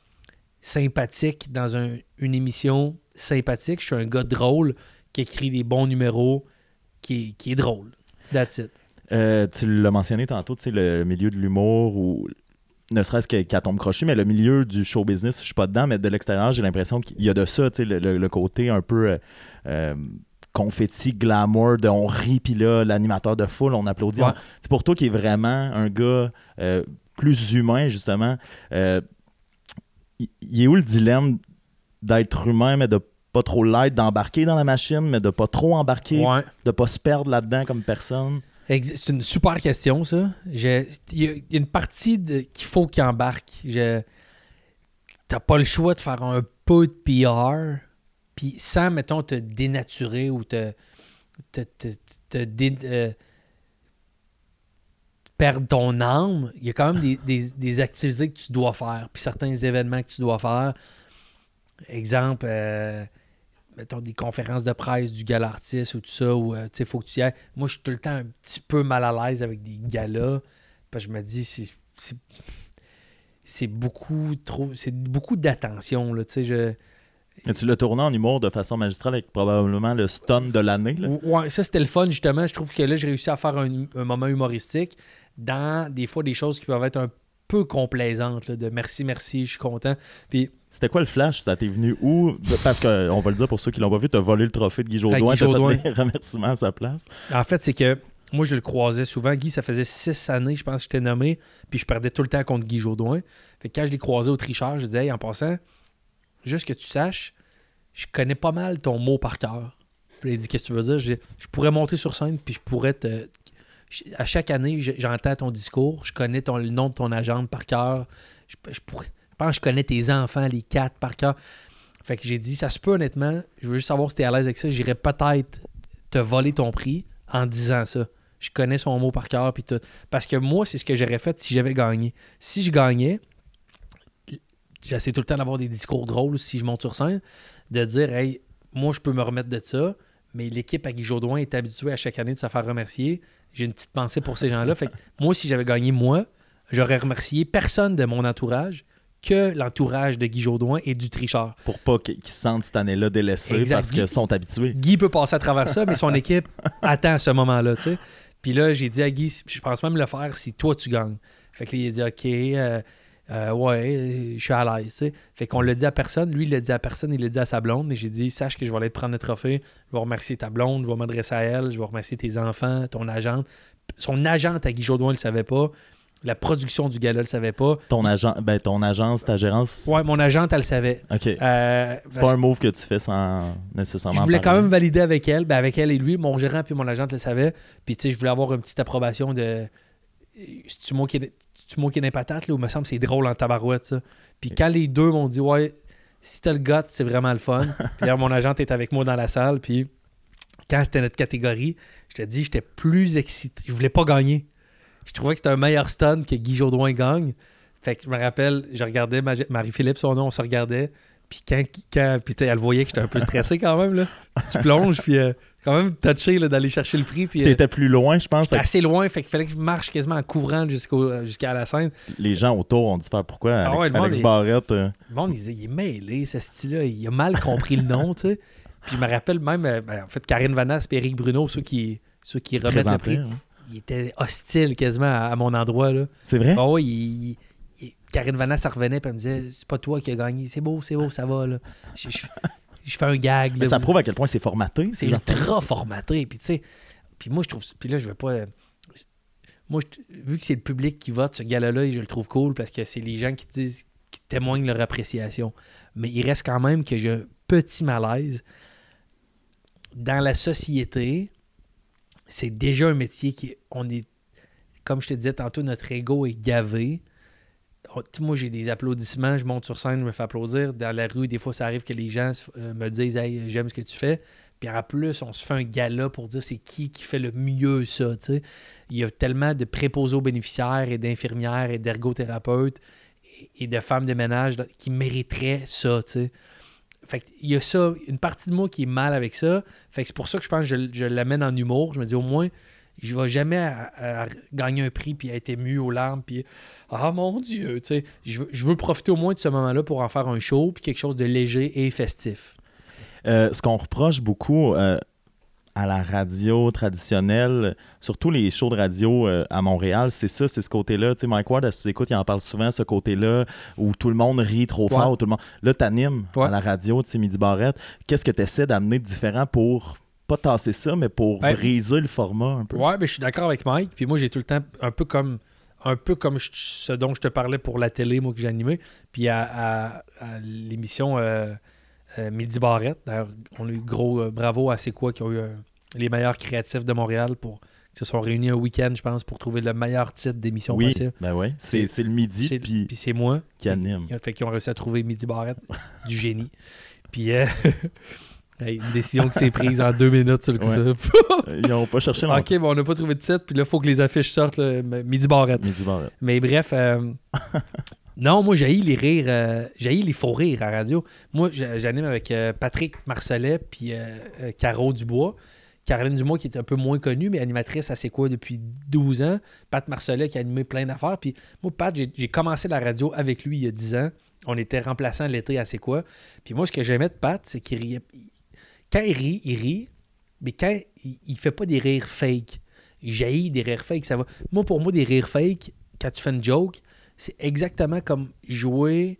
sympathique dans un, une émission sympathique, je suis un gars drôle qui écrit des bons numéros, qui, qui est drôle. That's it. Euh, tu l'as mentionné tantôt, tu sais, le milieu de l'humour ou ne serait-ce que, qu'Atomes Crochus, mais le milieu du show business, je suis pas dedans, mais de l'extérieur, j'ai l'impression qu'il y a de ça, tu sais, le, le, le côté un peu euh, euh, confetti, glamour, de on rit, puis là, l'animateur de foule, on applaudit. Ouais. C'est pour toi qui est vraiment un gars euh, plus humain, justement. Il euh, est où le dilemme d'être humain, mais de pas trop l'être, d'embarquer dans la machine, mais de pas trop embarquer, ouais. de pas se perdre là-dedans comme personne? C'est une super question, ça. Il y a une partie de, qu'il faut qu'il embarque. Je, t'as pas le choix de faire un peu de P R, puis sans, mettons, te dénaturer ou te, te, te, te dé, euh, perdre ton âme. Il y a quand même des, des, des activités que tu dois faire, puis certains événements que tu dois faire. Exemple... Euh, mettons, des conférences de presse du gala artiste ou tout ça, où euh, il faut que tu y ailles. Moi, je suis tout le temps un petit peu mal à l'aise avec des galas, parce que je me dis, c'est, c'est, c'est beaucoup trop, c'est beaucoup d'attention, là, tu sais, je... Et tu l'as tourné en humour de façon magistrale avec probablement le stun de l'année. Là. Ouais, ça c'était le fun justement. Je trouve que là j'ai réussi à faire un, un moment humoristique dans des fois des choses qui peuvent être un peu complaisantes, là, de merci, merci, je suis content. Puis... C'était quoi le flash? Ça t'est venu où? Parce qu'on va le dire pour ceux qui l'ont pas vu, t'as volé le trophée de Guy Jodoin, t'as fait les remerciements à sa place. En fait, c'est que moi je le croisais souvent. Guy, ça faisait six années, je pense, que j'étais nommé, puis je perdais tout le temps contre Guy Jodoin. Fait que quand je l'ai croisé au tricheur, je disais, hey, en passant, juste que tu saches, je connais pas mal ton mot par cœur. Puis il dit, qu'est-ce que tu veux dire? Je, dis, je pourrais monter sur scène, puis je pourrais te... Je, à chaque année, je, j'entends ton discours, je connais ton, le nom de ton agenda par cœur. Je, je, pourrais, je pense que je connais tes enfants, les quatre, par cœur. Fait que j'ai dit, ça se peut honnêtement, je veux juste savoir si t'es à l'aise avec ça, j'irais peut-être te voler ton prix en disant ça. Je connais son mot par cœur, puis tout. Parce que moi, c'est ce que j'aurais fait si j'avais gagné. Si je gagnais... J'essaie tout le temps d'avoir des discours drôles si je monte sur scène, de dire, hey, moi, je peux me remettre de ça, mais l'équipe à Guy Jodoin est habituée à chaque année de se faire remercier. J'ai une petite pensée pour ces gens-là. Fait que moi, si j'avais gagné, moi, j'aurais remercié personne de mon entourage que l'entourage de Guy Jodoin et du tricheur. Pour pas qu'ils se sentent cette année-là délaissés exact. Parce qu'ils sont habitués. Guy peut passer à travers ça, mais son équipe attend ce moment-là. T'sais. Puis là, j'ai dit à Guy, je pense même le faire si toi, tu gagnes. Fait que là, il a dit, OK... Euh, Euh, ouais, je suis à l'aise, tu sais. Fait qu'on l'a dit à personne. Lui, il l'a dit à personne, il l'a dit à sa blonde. Mais j'ai dit, sache que je vais aller te prendre le trophée. Je vais remercier ta blonde, je vais m'adresser à elle, je vais remercier tes enfants, ton agente. Son agente à Guy Jodoin, il le savait pas. La production du gala, elle le savait pas. Ton agent, ben ton agence, ta gérance. Ouais, mon agente, elle le savait. OK. Euh, c'est pas un move que tu fais sans nécessairement. Je voulais parler. Quand même valider avec elle, ben avec elle et lui, mon gérant puis mon agente le savait. Puis tu sais, je voulais avoir une petite approbation de. C'est-tu moi qui est... Tu moquais des patates, là, où il me semble que c'est drôle en tabarouette, ça. Puis quand les deux m'ont dit, ouais, si t'as le gut, c'est vraiment le fun. Puis d'ailleurs, mon agent était avec moi dans la salle, puis quand c'était notre catégorie, je te dis, j'étais plus excité. Je voulais pas gagner. Je trouvais que c'était un meilleur stun que Guy Jodoin gagne. Fait que je me rappelle, je regardais ma... Marie-Philippe, son nom, on se regardait. Puis quand, quand puis elle voyait que j'étais un peu stressé quand même, là. Tu plonges, puis euh, quand même touché là, d'aller chercher le prix. Puis, puis t'étais euh, plus loin, je pense. J'étais que... assez loin, fait qu'il fallait que je marche quasiment en couvrant jusqu'au, jusqu'à la scène. Les gens autour ont dû faire pourquoi ah ouais, Alex monde, Barrette. Euh... Le monde, il, il est mêlé, ce style-là. Il a mal compris le nom, tu sais. Puis je me rappelle même, ben, en fait, Karine Vanasse et Éric Bruno, ceux qui, ceux qui, qui remettent le prix, hein. Ils étaient hostiles quasiment à, à mon endroit, là. C'est vrai? Ah oui, il... Karine Vanasse, elle revenait et elle me disait, c'est pas toi qui as gagné, c'est beau, c'est beau, ça va. Là. Je, je, je fais un gag. Là, mais ça vous... prouve à quel point c'est formaté. C'est ultra enfants. Formaté. Puis, tu sais, puis moi, je trouve. Puis là, je veux pas. Moi, je... vu que c'est le public qui vote ce gala-là, je le trouve cool parce que c'est les gens qui disent, qui témoignent leur appréciation. Mais il reste quand même que j'ai un petit malaise. Dans la société, c'est déjà un métier qui. On est. Comme je te disais tantôt, notre ego est gavé. Moi, j'ai des applaudissements, je monte sur scène, je me fais applaudir. Dans la rue, des fois, ça arrive que les gens euh, me disent « Hey, j'aime ce que tu fais ». Puis en plus, on se fait un gala pour dire c'est qui qui fait le mieux ça, tu sais. Il y a tellement de préposés aux bénéficiaires et d'infirmières et d'ergothérapeutes et, et de femmes de ménage qui mériteraient ça, tu sais. Fait qu'il y a ça, une partie de moi qui est mal avec ça. Fait que c'est pour ça que je pense que je, je l'amène en humour. Je me dis au moins... Je ne vais jamais à, à gagner un prix puis être ému aux larmes. Puis ah mon Dieu, tu sais, je, je veux profiter au moins de ce moment-là pour en faire un show puis quelque chose de léger et festif. Euh, ce qu'on reproche beaucoup euh, à la radio traditionnelle, surtout les shows de radio euh, à Montréal, c'est ça, c'est ce côté-là. Tu sais, Mike Ward, à ce écoute, il en parle souvent, ce côté-là où tout le monde rit trop ouais. fort. Tout le monde... Là, t'animes ouais. à la radio, tu sais, Midi Barrette. Qu'est-ce que tu essaies d'amener de différent pour... pas tasser ça, mais pour ben, briser le format un peu. Ouais, mais je suis d'accord avec Mike. Puis moi, j'ai tout le temps, un peu comme un peu comme je, ce dont je te parlais pour la télé, moi, que j'animais, puis à, à, à l'émission euh, euh, Midi Barrette. D'ailleurs, on a eu gros euh, bravo à C'est quoi qui ont eu euh, les meilleurs créatifs de Montréal pour qui se sont réunis un week-end, je pense, pour trouver le meilleur titre d'émission oui, possible. Oui, ben oui. C'est, c'est le midi, c'est, puis, puis c'est moi qui anime. Fait, fait qu'ils ont réussi à trouver Midi Barrette du génie. Puis... Euh, Hey, une décision qui s'est prise en deux minutes sur le coup ouais. ça. Ils n'ont pas cherché longtemps. OK, bon, on n'a pas trouvé de titre, puis là, il faut que les affiches sortent. Là, Midi Barrette. Midi Barrette. Mais bref, euh... non, moi, j'haïs les rires, euh... j'haïs les faux rires à radio. Moi, j'anime avec euh, Patrick Marsolais puis euh, euh, Caro Dubois. Caroline Dumont, qui est un peu moins connue, mais animatrice, à c'est quoi depuis douze ans. Pat Marsolais, qui a animé plein d'affaires. Puis moi, Pat, j'ai, j'ai commencé la radio avec lui il y a dix ans. On était remplaçants l'été à c'est quoi. Puis moi, ce que j'aimais de Pat, c'est qu'il riait. Quand il rit, il rit, mais quand il ne fait pas des rires fake. Il jaillit des rires fake, ça va. Moi, pour moi, des rires fake, quand tu fais une joke, c'est exactement comme jouer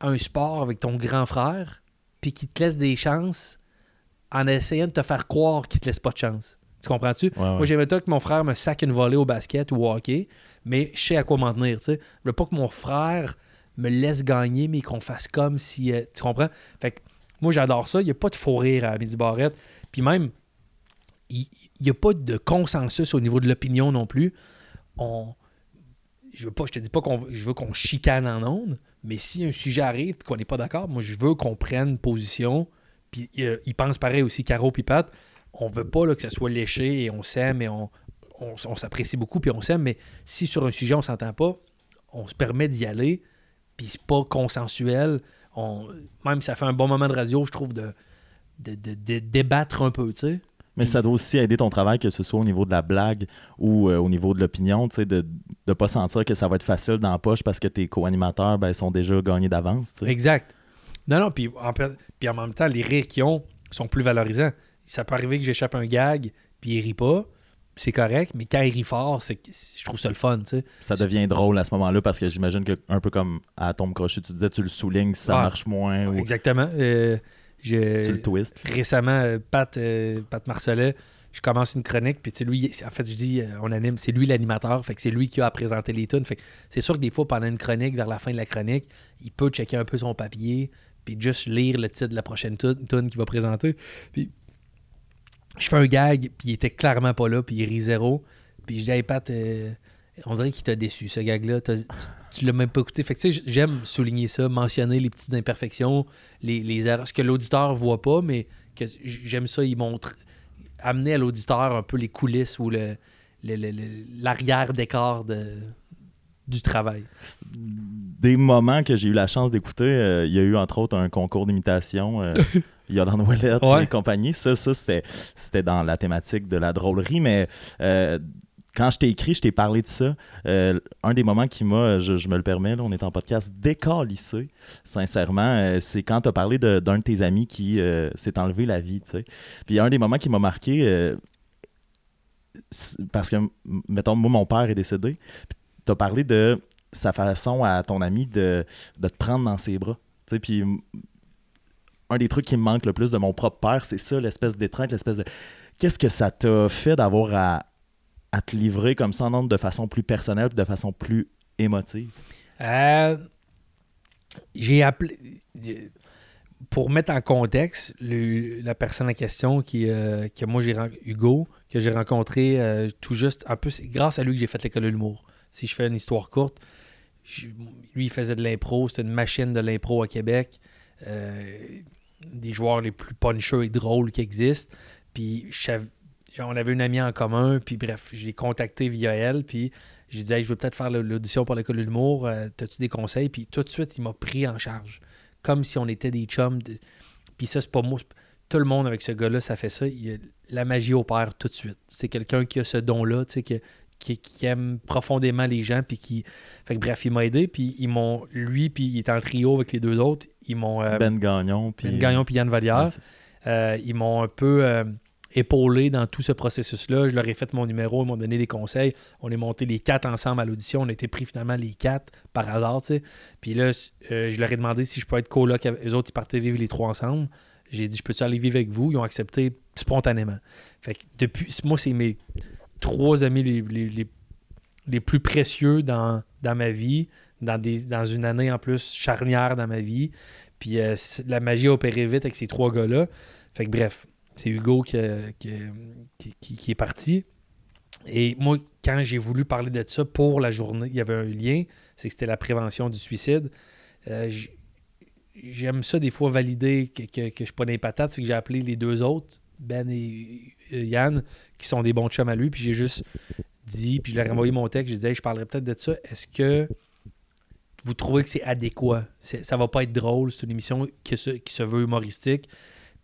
à un sport avec ton grand frère, puis qu'il te laisse des chances en essayant de te faire croire qu'il te laisse pas de chance. Tu comprends-tu? Ouais, ouais. Moi, j'aimais tant que mon frère me sac une volée au basket ou au hockey, mais je sais à quoi m'en tenir, tu sais. Je veux pas que mon frère me laisse gagner, mais qu'on fasse comme si... Euh, tu comprends? Fait que moi, j'adore ça. Il n'y a pas de faux rire à Midi Barrette. Puis même, il n'y a pas de consensus au niveau de l'opinion non plus. On... Je veux pas, je te dis pas qu'on je veux qu'on chicane en ondes, mais si un sujet arrive et qu'on n'est pas d'accord, moi, je veux qu'on prenne position. Puis euh, ils pensent pareil aussi, Caro puis Pat. On veut pas là, que ça soit léché et on s'aime et on, on, on s'apprécie beaucoup puis on s'aime. Mais si sur un sujet, on s'entend pas, on se permet d'y aller puis c'est pas consensuel. On, même ça fait un bon moment de radio, je trouve, de, de, de, de débattre un peu, tu sais. Mais ça doit aussi aider ton travail, que ce soit au niveau de la blague ou euh, au niveau de l'opinion, tu sais, de ne pas sentir que ça va être facile dans la poche parce que tes co-animateurs, ben, sont déjà gagnés d'avance. Tu sais. Exact. Non, non, puis en, en même temps, les rires qu'ils ont sont plus valorisants. Ça peut arriver que j'échappe un gag, puis il rit pas, c'est correct, mais quand il rit fort, c'est, je trouve ça le fun, tu sais. Ça devient drôle à ce moment-là parce que j'imagine que un peu comme à Atomes Crochus, tu disais, tu le soulignes, ça ah, marche moins. Ou... Exactement. Euh... Je, tu le twist. Récemment, Pat, euh, Pat Marsolais, je commence une chronique, puis lui, en fait, je dis, on anime, c'est lui l'animateur, fait que c'est lui qui a à présenter les tunes. Fait que c'est sûr que des fois, pendant une chronique, vers la fin de la chronique, il peut checker un peu son papier, puis juste lire le titre de la prochaine tune qu'il va présenter. Puis je fais un gag, puis il était clairement pas là, puis il rit zéro. Puis je dis, hey Pat, euh, on dirait qu'il t'a déçu, ce gag-là. T'as... Tu l'as même pas écouté. Fait que tu sais, j'aime souligner ça, mentionner les petites imperfections, les, les erreurs, ce que l'auditeur voit pas, mais que j'aime ça, il montre, amener à l'auditeur un peu les coulisses ou le, le, le, le, l'arrière-décor de, du travail. Des moments que j'ai eu la chance d'écouter, euh, il y a eu entre autres un concours d'imitation. Euh... Yolande Ouellette ouais. et compagnie. Ça, ça c'était, c'était dans la thématique de la drôlerie, mais... Euh, Quand je t'ai écrit, je t'ai parlé de ça. Euh, un des moments qui m'a, je, je me le permets, là, on est en podcast, décalissé, sincèrement, euh, c'est quand tu as parlé de, d'un de tes amis qui euh, s'est enlevé la vie, tu sais. Puis un des moments qui m'a marqué, euh, parce que, mettons, moi, mon père est décédé, puis tu as parlé de sa façon à ton ami de, de te prendre dans ses bras, tu sais, puis un des trucs qui me manque le plus de mon propre père, c'est ça, l'espèce d'étreinte, l'espèce de... Qu'est-ce que ça t'a fait d'avoir à... à te livrer comme ça en nombre de façon plus personnelle, de façon plus émotive? Euh, j'ai appelé... Pour mettre en contexte, le, la personne en question qui, euh, que moi j'ai... Hugo, que j'ai rencontré euh, tout juste... Un peu, c'est grâce à lui que j'ai fait l'École de l'Humour. Si je fais une histoire courte, je, lui, il faisait de l'impro. C'était une machine de l'impro à Québec. Euh, des joueurs les plus puncheux et drôles qui existent. Puis je savais... On avait une amie en commun, puis bref, je l'ai contacté via elle, puis j'ai dit hey, « je veux peut-être faire l'audition pour l'École de l'Humour, euh, t'as-tu des conseils? » Puis tout de suite, il m'a pris en charge, comme si on était des chums. De... Puis ça, c'est pas moi, c'est... tout le monde avec ce gars-là, ça fait ça, il... la magie opère tout de suite. C'est quelqu'un qui a ce don-là, tu sais, qui... Qui... qui aime profondément les gens, puis qui... Fait que bref, il m'a aidé, puis ils m'ont... Lui, puis il était en trio avec les deux autres, ils m'ont... Euh... Ben Gagnon, puis... Ben Gagnon, puis Yann Vallière. Ouais, euh, ils m'ont un peu... Euh... épaulé dans tout ce processus-là. Je leur ai fait mon numéro, ils m'ont donné des conseils. On est montés les quatre ensemble à l'audition. On a été pris finalement les quatre par hasard, tu sais. Puis là, euh, je leur ai demandé si je pouvais être coloc avec eux autres. Ils partaient vivre les trois ensemble. J'ai dit, je peux-tu aller vivre avec vous? Ils ont accepté spontanément. Fait que depuis, moi, c'est mes trois amis les, les, les, les plus précieux dans, dans ma vie, dans, des, dans une année en plus charnière dans ma vie. Puis euh, la magie a opéré vite avec ces trois gars-là. Fait que bref... C'est Hugo qui, qui, qui, qui est parti. Et moi, quand j'ai voulu parler de ça pour la journée, il y avait un lien, c'est que c'était la prévention du suicide. Euh, j'aime ça des fois valider que, que, que je prenais les patates, c'est que j'ai appelé les deux autres, Ben et Yann, qui sont des bons chums à lui, puis j'ai juste dit, puis je leur ai envoyé mon texte, j'ai dit hey, « je parlerai peut-être de ça, est-ce que vous trouvez que c'est adéquat? C'est, ça va pas être drôle, c'est une émission qui se, qui se veut humoristique. »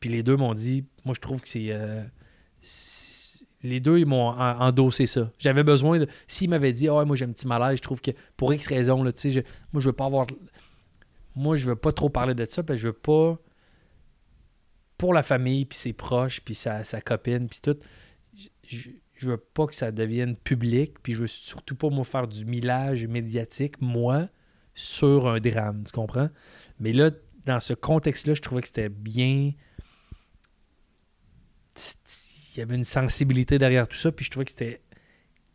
Puis les deux m'ont dit, moi je trouve que c'est, euh, c'est les deux, ils m'ont endossé ça. J'avais besoin de... S'ils m'avaient dit « Ah, oh, moi, j'ai un petit malaise, je trouve que... » Pour X raisons, là, tu sais, je... moi, je veux pas avoir... Moi, je veux pas trop parler de ça, parce que je veux pas... Pour la famille, puis ses proches, puis sa, sa copine, puis tout, je... je veux pas que ça devienne public, puis je veux surtout pas, moi, faire du millage médiatique, moi, sur un drame, tu comprends? Mais là, dans ce contexte-là, je trouvais que c'était bien... Il y avait une sensibilité derrière tout ça, puis je trouvais que c'était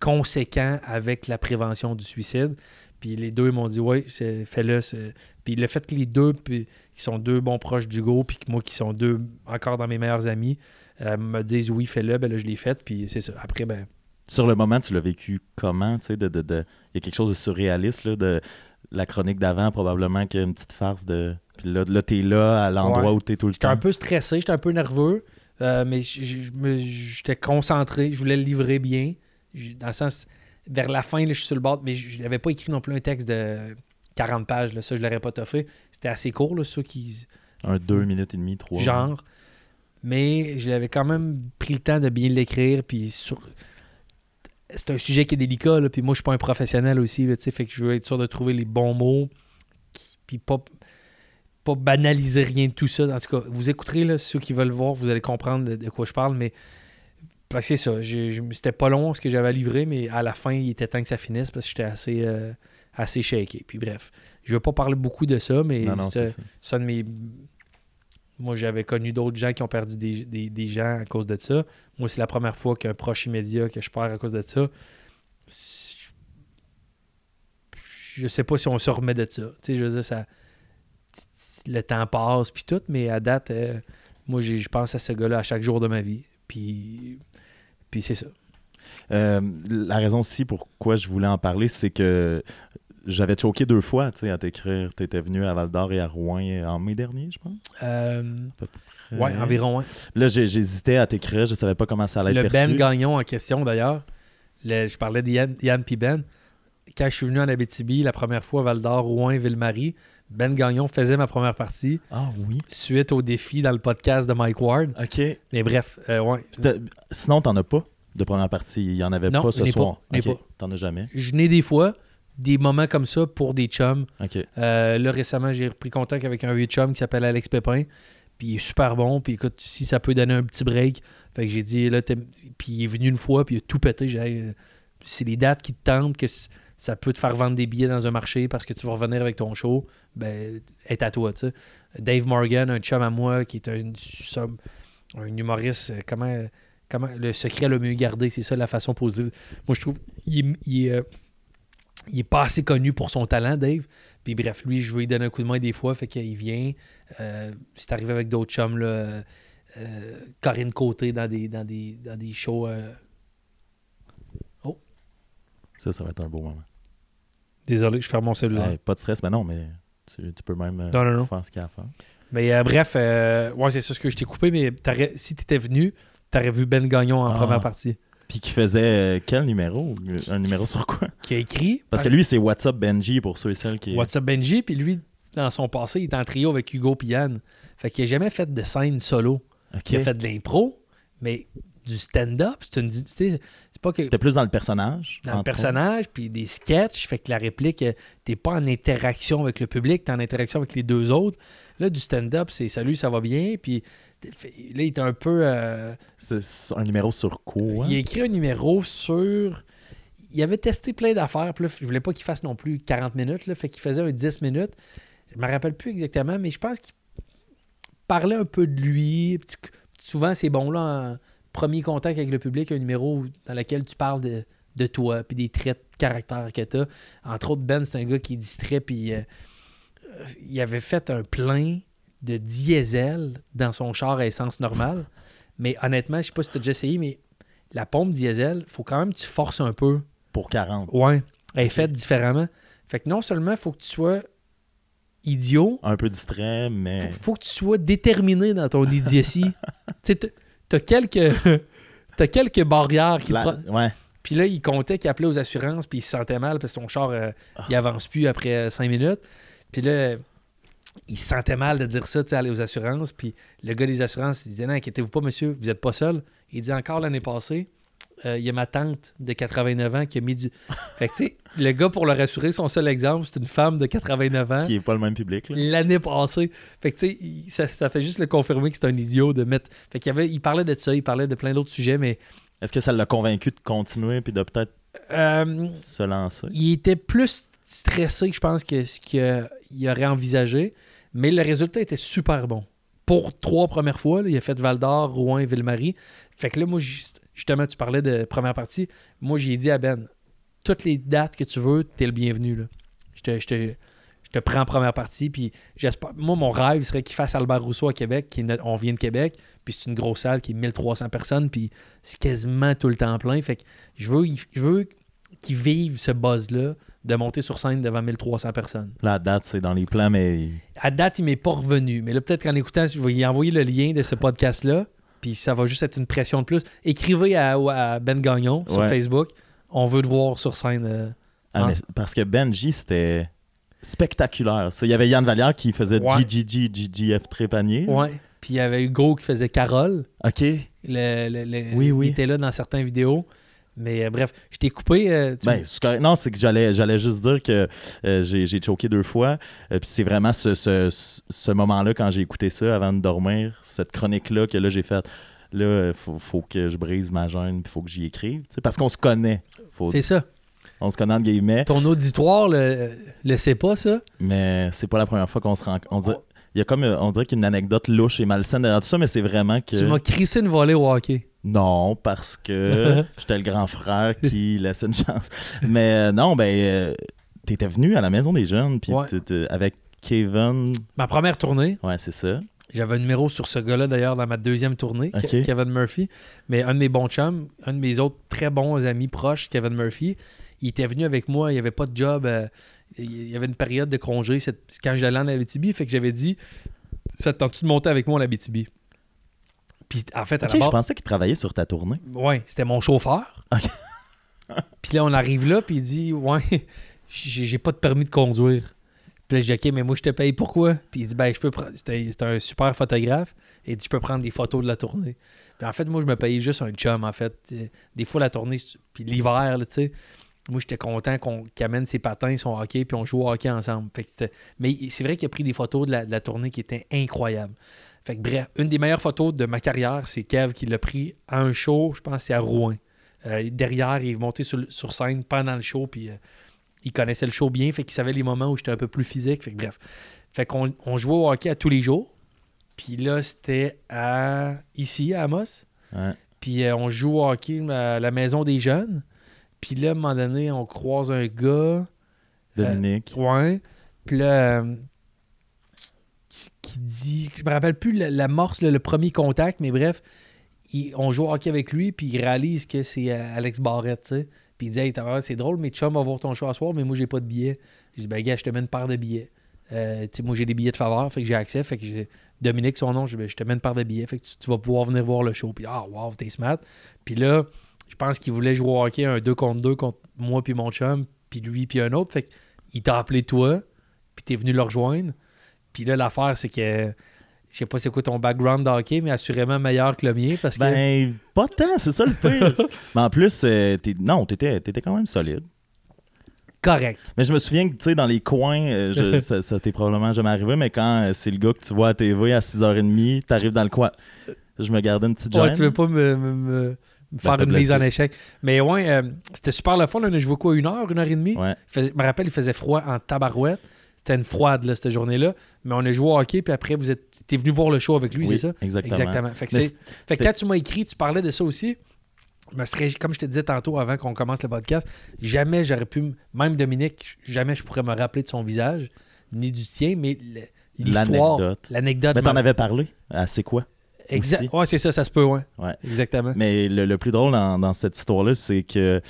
conséquent avec la prévention du suicide. Puis les deux m'ont dit « Ouais, c'est, fais-le. » Puis le fait que les deux, puis, qui sont deux bons proches d'Hugo, puis que moi, qui sont deux encore dans mes meilleurs amis, euh, me disent « Oui, fais-le. » Ben là, je l'ai fait, puis c'est ça. Après, ben... Sur le moment, tu l'as vécu comment? Tu sais, de, de, de... Il y a quelque chose de surréaliste, là, de la chronique d'avant, probablement, qu'il y a une petite farce de... Puis là, là t'es là, à l'endroit ouais. où t'es tout le j'étais temps. J'étais un peu stressé, j'étais un peu nerveux. Euh, mais j'étais concentré, je voulais le livrer bien. J'ai, dans le sens, vers la fin, là, je suis sur le bord, mais je n'avais pas écrit non plus un texte de quarante pages. Là, ça, je ne l'aurais pas toffé. C'était assez court, là, ceux qui... Un deux minutes et demie, trois. Genre. Hein. Mais je l'avais quand même pris le temps de bien l'écrire. Puis sur... C'est un sujet qui est délicat, là, puis moi, je ne suis pas un professionnel aussi. Là, fait que je veux être sûr de trouver les bons mots. Puis pas... pas banaliser rien de tout ça. En tout cas, vous écouterez, là, ceux qui veulent voir, vous allez comprendre de, de quoi je parle, mais parce que c'est ça. Je, je, c'était pas long ce que j'avais à livrer, mais à la fin, il était temps que ça finisse parce que j'étais assez, euh, assez shaké. Puis bref, je veux pas parler beaucoup de ça, mais non, non, c'est ça. Ça de mes... Moi, j'avais connu d'autres gens qui ont perdu des, des, des gens à cause de ça. Moi, c'est la première fois qu'un proche immédiat que je perds à cause de ça. Je sais pas si on se remet de ça. Tu sais, je veux dire, ça... Le temps passe, puis tout, mais à date, euh, moi, j'ai, je pense à ce gars-là à chaque jour de ma vie, puis, puis c'est ça. Euh, la raison aussi pourquoi je voulais en parler, c'est que j'avais choqué deux fois, tu sais, à t'écrire. Tu étais venu à Val-d'Or et à Rouyn en mai dernier, je pense? Euh, oui, environ. Hein. Là, j'ai, j'hésitais à t'écrire, je savais pas comment ça allait être perçu. Le Ben Gagnon en question, d'ailleurs, le, je parlais de Yann, Yann puis Ben. Quand je suis venu en Abitibi, la première fois à Val-d'Or, Rouyn, Ville-Marie, Ben Gagnon faisait ma première partie. Ah oui. Suite au défi dans le podcast de Mike Ward. OK. Mais bref, euh, ouais. Sinon, t'en as pas de première partie. Il n'y en avait non, pas ce soir. Pas, okay. pas. T'en as jamais. Je n'ai des fois des moments comme ça pour des chums. OK. Euh, là, récemment, j'ai repris contact avec un vieux chum qui s'appelle Alex Pépin. Puis il est super bon. Puis écoute, si ça peut donner un petit break. Fait que j'ai dit, là, t'es... Puis il est venu une fois, puis il a tout pété. J'ai... C'est les dates qui te tentent que... ça peut te faire vendre des billets dans un marché parce que tu vas revenir avec ton show, ben, est à toi, tu sais. Dave Morgan, un chum à moi, qui est un, un humoriste, comment, comment le secret le mieux gardé, c'est ça la façon positive. Moi, je trouve, il, il, il, il est pas assez connu pour son talent, Dave. Puis bref, lui, je vais lui donner un coup de main des fois, fait qu'il vient. Euh, c'est arrivé avec d'autres chums, là, euh, Corinne Côté dans des, dans des, dans des shows... Euh... Oh! Ça, ça va être un beau moment. Désolé, je ferme mon cellulaire. Euh, pas de stress, mais non, mais tu, tu peux même euh, non, non, non. faire ce qu'il y a à faire. Mais euh, bref, euh, ouais, c'est ça ce que je t'ai coupé, mais si t'étais venu, t'aurais vu Ben Gagnon en ah, première partie. Puis qui faisait euh, quel numéro? Un numéro sur quoi? Qui a écrit. Parce que lui, c'est What's Up Benji pour ceux et celles qui... What's Up Benji, puis lui, dans son passé, il est en trio avec Hugo Piane. Fait qu'il n'a jamais fait de scène solo. Okay. Il a fait de l'impro, mais... du stand-up, c'est une... C'est pas que... T'es plus dans le personnage. Dans le personnage, puis des sketchs, fait que la réplique, t'es pas en interaction avec le public, t'es en interaction avec les deux autres. Là, du stand-up, c'est « Salut, ça va bien », puis là, il est un peu... Euh... C'est un numéro sur quoi? Hein? Il a écrit un numéro sur... Il avait testé plein d'affaires, puis là, je voulais pas qu'il fasse non plus quarante minutes, là, fait qu'il faisait un dix minutes. Je me rappelle plus exactement, mais je pense qu'il parlait un peu de lui. Petit... Souvent, c'est bon, là... En... premier contact avec le public, un numéro dans lequel tu parles de, de toi, puis des traits de caractère que t'as. Entre autres, Ben, c'est un gars qui est distrait, puis euh, il avait fait un plein de diesel dans son char à essence normale. Mais honnêtement, je sais pas si t'as déjà essayé, mais la pompe diesel, faut quand même que tu forces un peu. Pour quarante. Ouais, elle est faite différemment. Fait que non seulement faut que tu sois idiot. Un peu distrait, mais... Faut, faut que tu sois déterminé dans ton idiotie. Tu sais, T'as quelques, t'as quelques barrières qui la, te pro... ouais. Puis là, il comptait qu'il appelait aux assurances, puis il se sentait mal parce que son char, euh, oh. il avance plus après cinq minutes. Puis là, il se sentait mal de dire ça, tu sais, aller aux assurances. Puis le gars des assurances, il disait « Non, inquiétez-vous pas, monsieur, vous n'êtes pas seul. » Il dit « Encore l'année passée, euh, y a ma tante de quatre-vingt-neuf ans qui a mis du... Fait que tu sais, le gars, pour le rassurer, son seul exemple, c'est une femme de quatre-vingt-neuf ans. Qui n'est pas le même public, là. L'année passée. Fait que tu sais, ça, ça fait juste le confirmer que c'est un idiot de mettre... Fait qu'il y avait... Il parlait de ça, il parlait de plein d'autres sujets, mais... Est-ce que ça l'a convaincu de continuer puis de peut-être euh, se lancer? Il était plus stressé, je pense, que ce qu'il aurait envisagé, mais le résultat était super bon. Pour trois premières fois, là, il a fait Val-d'Or, Rouyn, Ville-Marie. Fait que là, moi, justement, tu parlais de première partie. Moi, j'ai dit à Ben, toutes les dates que tu veux, t'es le bienvenu. Là. Je, te, je, te, je te prends en première partie. Puis j'espère. Moi, mon rêve serait qu'il fasse Albert Rousseau à Québec. Qui est, on vient de Québec. Puis c'est une grosse salle qui est mille trois cents personnes. Puis c'est quasiment tout le temps plein. Fait que je veux, je veux qu'il vive ce buzz-là de monter sur scène devant mille trois cents personnes. Là, à date, c'est dans les plans, mais... À date, il m'est pas revenu. Mais là, peut-être qu'en écoutant, je vais y envoyer le lien de ce podcast-là, puis ça va juste être une pression de plus. Écrivez à, à Ben Gagnon sur ouais. Facebook. On veut te voir sur scène. Euh, ah, en... mais parce que Benji, c'était spectaculaire. Il y avait Yann Vallière qui faisait G G G G F Trépanier. Ouais. Puis il y avait Hugo qui faisait Carole. OK. Le, le, le, oui, oui. Il était là dans certaines vidéos. Mais euh, bref, je t'ai coupé. Euh, tu... ben, c'est... Non, c'est que j'allais, j'allais juste dire que euh, j'ai, j'ai choqué deux fois. Euh, Puis c'est vraiment ce, ce, ce moment-là, quand j'ai écouté ça avant de dormir, cette chronique-là que là j'ai faite. Là, il faut, faut que je brise ma gêne, il faut que j'y écrive. Parce qu'on se connaît. Faut... C'est ça. On se connaît entre guillemets. Ton auditoire le, le sait pas, ça. Mais c'est pas la première fois qu'on se rencontre. On dirait... Oh. Il y a comme, on dirait qu'il y a une anecdote louche et malsaine derrière tout ça, mais c'est vraiment que... Tu m'as crissé une volée au hockey. Non, parce que j'étais le grand frère qui laissait une chance. Mais non, ben, t'étais venu à la Maison des Jeunes, puis ouais. avec Kevin... Ma première tournée. Ouais, c'est ça. J'avais un numéro sur ce gars-là, d'ailleurs, dans ma deuxième tournée, okay. Kevin Murphy. Mais un de mes bons chums, un de mes autres très bons amis proches, Kevin Murphy, il était venu avec moi, il n'y avait pas de job... Euh, il y avait une période de congé cette... quand j'allais en Abitibi, fait que j'avais dit ça te tente-tu de monter avec moi en Abitibi? Puis en fait, à okay, la barre, je pensais qu'il travaillait sur ta tournée. Ouais, c'était mon chauffeur. Okay. Puis là, on arrive là, puis il dit ouais, j'ai, j'ai pas de permis de conduire. Puis là, je dis ok, mais moi, je te paye pourquoi? Puis il dit ben, je peux prendre. C'était, c'était un super photographe. Et il dit je peux prendre des photos de la tournée. Puis en fait, moi, je me payais juste un chum, en fait. Des fois, la tournée, puis l'hiver, tu sais. Moi, j'étais content qu'on, qu'il amène ses patins, son hockey, puis on joue au hockey ensemble. Fait que mais c'est vrai qu'il a pris des photos de la, de la tournée qui étaient incroyables. Fait que bref, une des meilleures photos de ma carrière, c'est Kev qui l'a pris à un show, je pense, c'est à Rouyn. Euh, derrière, il est monté sur, sur scène pendant le show, puis euh, il connaissait le show bien, fait qu'il savait les moments où j'étais un peu plus physique. Fait que bref. Fait qu'on on jouait au hockey à tous les jours. Puis là, c'était à ici, à Amos. Ouais. Puis euh, on joue au hockey à la Maison des Jeunes. Puis là, à un moment donné, on croise un gars... Dominique. Euh, ouais. Puis là, euh, qui dit... Je me rappelle plus l'amorce, le, le premier contact, mais bref, il, on joue au hockey avec lui, puis il réalise que c'est euh, Alex Barrette, tu sais. Puis il dit « Hey, c'est drôle, mais chum va voir ton show à soir, mais moi, j'ai pas de billets. » Je dis « Ben gars, je te mets une paire de billets. Euh, tu sais, moi, j'ai des billets de faveur, fait que j'ai accès. Fait que j'ai... Dominique, son nom, je dis « Je te mets une paire de billets. Fait que tu, tu vas pouvoir venir voir le show. » Puis « Ah, wow, t'es smart. » Puis là... Je pense qu'il voulait jouer au hockey un deux contre deux contre moi puis mon chum, puis lui puis un autre. Fait qu'il t'a appelé toi, puis t'es venu le rejoindre. Puis là, l'affaire, c'est que... Je sais pas c'est quoi ton background de hockey, mais assurément meilleur que le mien parce que... Ben, pas tant, c'est ça le pire. Mais en plus, euh, t'es... non, t'étais, t'étais quand même solide. Correct. Mais je me souviens que, tu sais, dans les coins, euh, je, ça, ça t'est probablement jamais arrivé, mais quand euh, c'est le gars que tu vois à T V à six heures trente, t'arrives dans le coin... Je me gardais une petite gêne. Ouais, tu veux pas me... me, me... faire ben, une blessé. Mise en échec. Mais ouais, euh, c'était super le fun. On a joué quoi, une heure, une heure et demie? Ouais. Faisait, je me rappelle, il faisait froid en tabarouette. C'était une froide, là, cette journée-là. Mais on a joué au hockey, puis après, vous êtes t'es venu voir le show avec lui, oui, c'est ça? exactement. exactement. Fait que, c'est, fait que quand tu m'as écrit, tu parlais de ça aussi. Mais serait, comme je te disais tantôt, avant qu'on commence le podcast, jamais j'aurais pu, même Dominique, jamais je pourrais me rappeler de son visage, ni du tien, mais l'histoire, l'anecdote. l'anecdote mais t'en avais parlé. Ah, c'est quoi? Exact. Ouais, c'est ça, ça se peut, ouais. ouais. Exactement. Mais le, le plus drôle dans, dans cette histoire-là, c'est que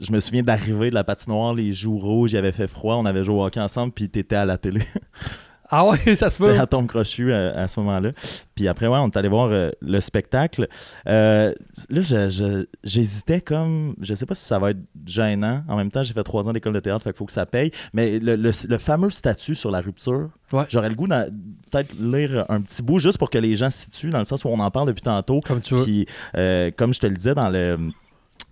je me souviens d'arriver de la patinoire, les joues rouges, il avait fait froid, on avait joué au hockey ensemble, puis t'étais à la télé. Ah ouais, ça se peut. C'était à Atomes Crochus à, à ce moment-là. Puis après, ouais, on est allé voir euh, le spectacle. Euh, là, je, je, j'hésitais comme, je sais pas si ça va être gênant. En même temps, j'ai fait trois ans d'école de théâtre, fait qu'il faut que ça paye. Mais le, le, le fameux statut sur la rupture, ouais. J'aurais le goût de peut-être lire un petit bout juste pour que les gens se situent dans le sens où on en parle depuis tantôt. Comme tu veux. Puis, euh, comme je te le disais dans le...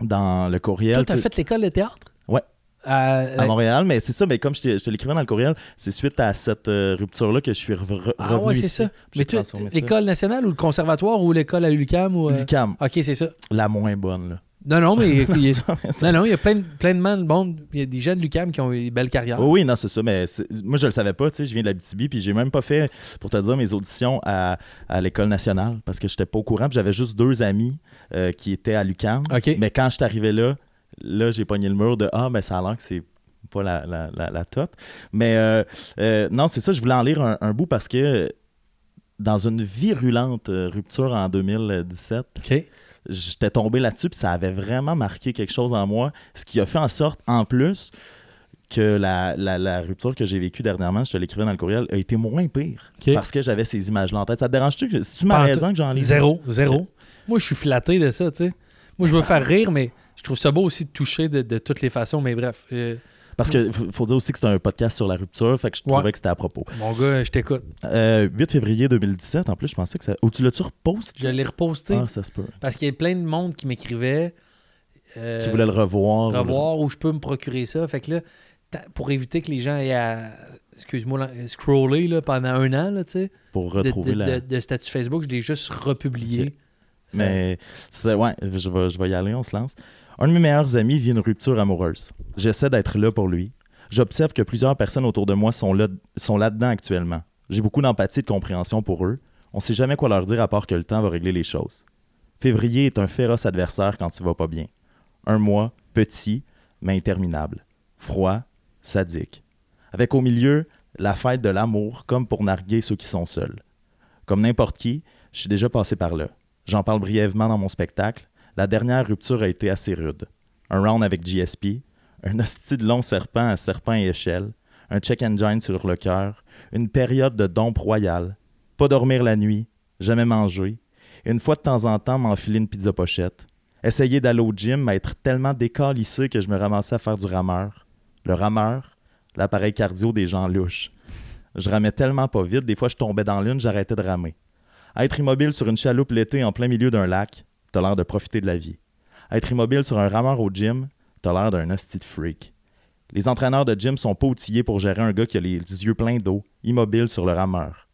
dans le courriel. Toi, t'as tu... fait l'école de théâtre? Ouais. Euh, à Montréal, mais c'est ça, mais comme je te, je te l'écrivais dans le courriel, c'est suite à cette euh, rupture-là que je suis re- re- ah, revenu ouais, c'est ici. Ça. Mais tu, l'école nationale ou le conservatoire ou l'école à l'U Q A M? Ou, euh... l'U Q A M. OK, c'est ça. La moins bonne, là. Non, non, mais il y a, non, non, il y a plein, plein de monde, bon, il y a des jeunes de l'U Q A M qui ont des belles carrières. Oui, oui, non, c'est ça, mais c'est, moi, je le savais pas, tu sais, je viens de l'Abitibi, puis j'ai même pas fait, pour te dire, mes auditions à, à l'École nationale, parce que j'étais pas au courant, puis j'avais juste deux amis euh, qui étaient à l'U Q A M, okay. Mais quand je suis arrivé là, là, j'ai pogné le mur de « Ah, ben ça a l'air que c'est pas la, la, la, la top ». Mais euh, euh, non, c'est ça, je voulais en lire un, un bout parce que dans une virulente rupture en deux mille dix-sept, okay. J'étais tombé là-dessus puis ça avait vraiment marqué quelque chose en moi, ce qui a fait en sorte, en plus, que la, la, la rupture que j'ai vécue dernièrement, je te l'écrivais dans le courriel, a été moins pire okay. Parce que j'avais ces images-là en tête. Ça te dérange-tu? Que, c'est-tu ma raison que j'en lis? Zéro, zéro. Okay. Moi, je suis flatté de ça, tu sais. Moi, je veux faire rire, mais... Je trouve ça beau aussi de toucher de, de toutes les façons, mais bref. Euh... Parce que faut dire aussi que c'est un podcast sur la rupture, fait que je trouvais ouais. que c'était à propos. Mon gars, je t'écoute. Euh, huit février deux mille dix-sept, en plus, je pensais que ça... Ou tu l'as-tu reposté? Je l'ai reposté. Ah, ça se peut. Parce qu'il y a plein de monde qui m'écrivait. Euh, qui voulait le revoir. Revoir, ou le... où je peux me procurer ça. Fait que là, pour éviter que les gens aient à... Excuse-moi, scroller là, pendant un an, là, tu sais. Pour retrouver de, de, la... De, de statut Facebook, je l'ai juste republié. Okay. Mais c'est... Ouais, je vais, je vais y aller, on se lance. Un de mes meilleurs amis vit une rupture amoureuse. J'essaie d'être là pour lui. J'observe que plusieurs personnes autour de moi sont, là, sont là-dedans actuellement. J'ai beaucoup d'empathie et de compréhension pour eux. On ne sait jamais quoi leur dire à part que le temps va régler les choses. Février est un féroce adversaire quand tu vas pas bien. Un mois, petit, mais interminable. Froid, sadique. Avec au milieu, la fête de l'amour, comme pour narguer ceux qui sont seuls. Comme n'importe qui, je suis déjà passé par là. J'en parle brièvement dans mon spectacle. La dernière rupture a été assez rude. Un round avec G S P, un hostie de long serpent à serpent et échelle, un check engine sur le cœur, une période de dompe royale, pas dormir la nuit, jamais manger, une fois de temps en temps m'enfiler une pizza pochette, essayer d'aller au gym, mais être tellement décalissé que je me ramassais à faire du rameur. Le rameur, l'appareil cardio des gens louches. Je ramais tellement pas vite, des fois je tombais dans l'une, j'arrêtais de ramer. Être immobile sur une chaloupe l'été en plein milieu d'un lac, t'as l'air de profiter de la vie. Être immobile sur un rameur au gym, t'as l'air d'un hostie de freak. Les entraîneurs de gym sont pas outillés pour gérer un gars qui a les yeux pleins d'eau, immobile sur le rameur.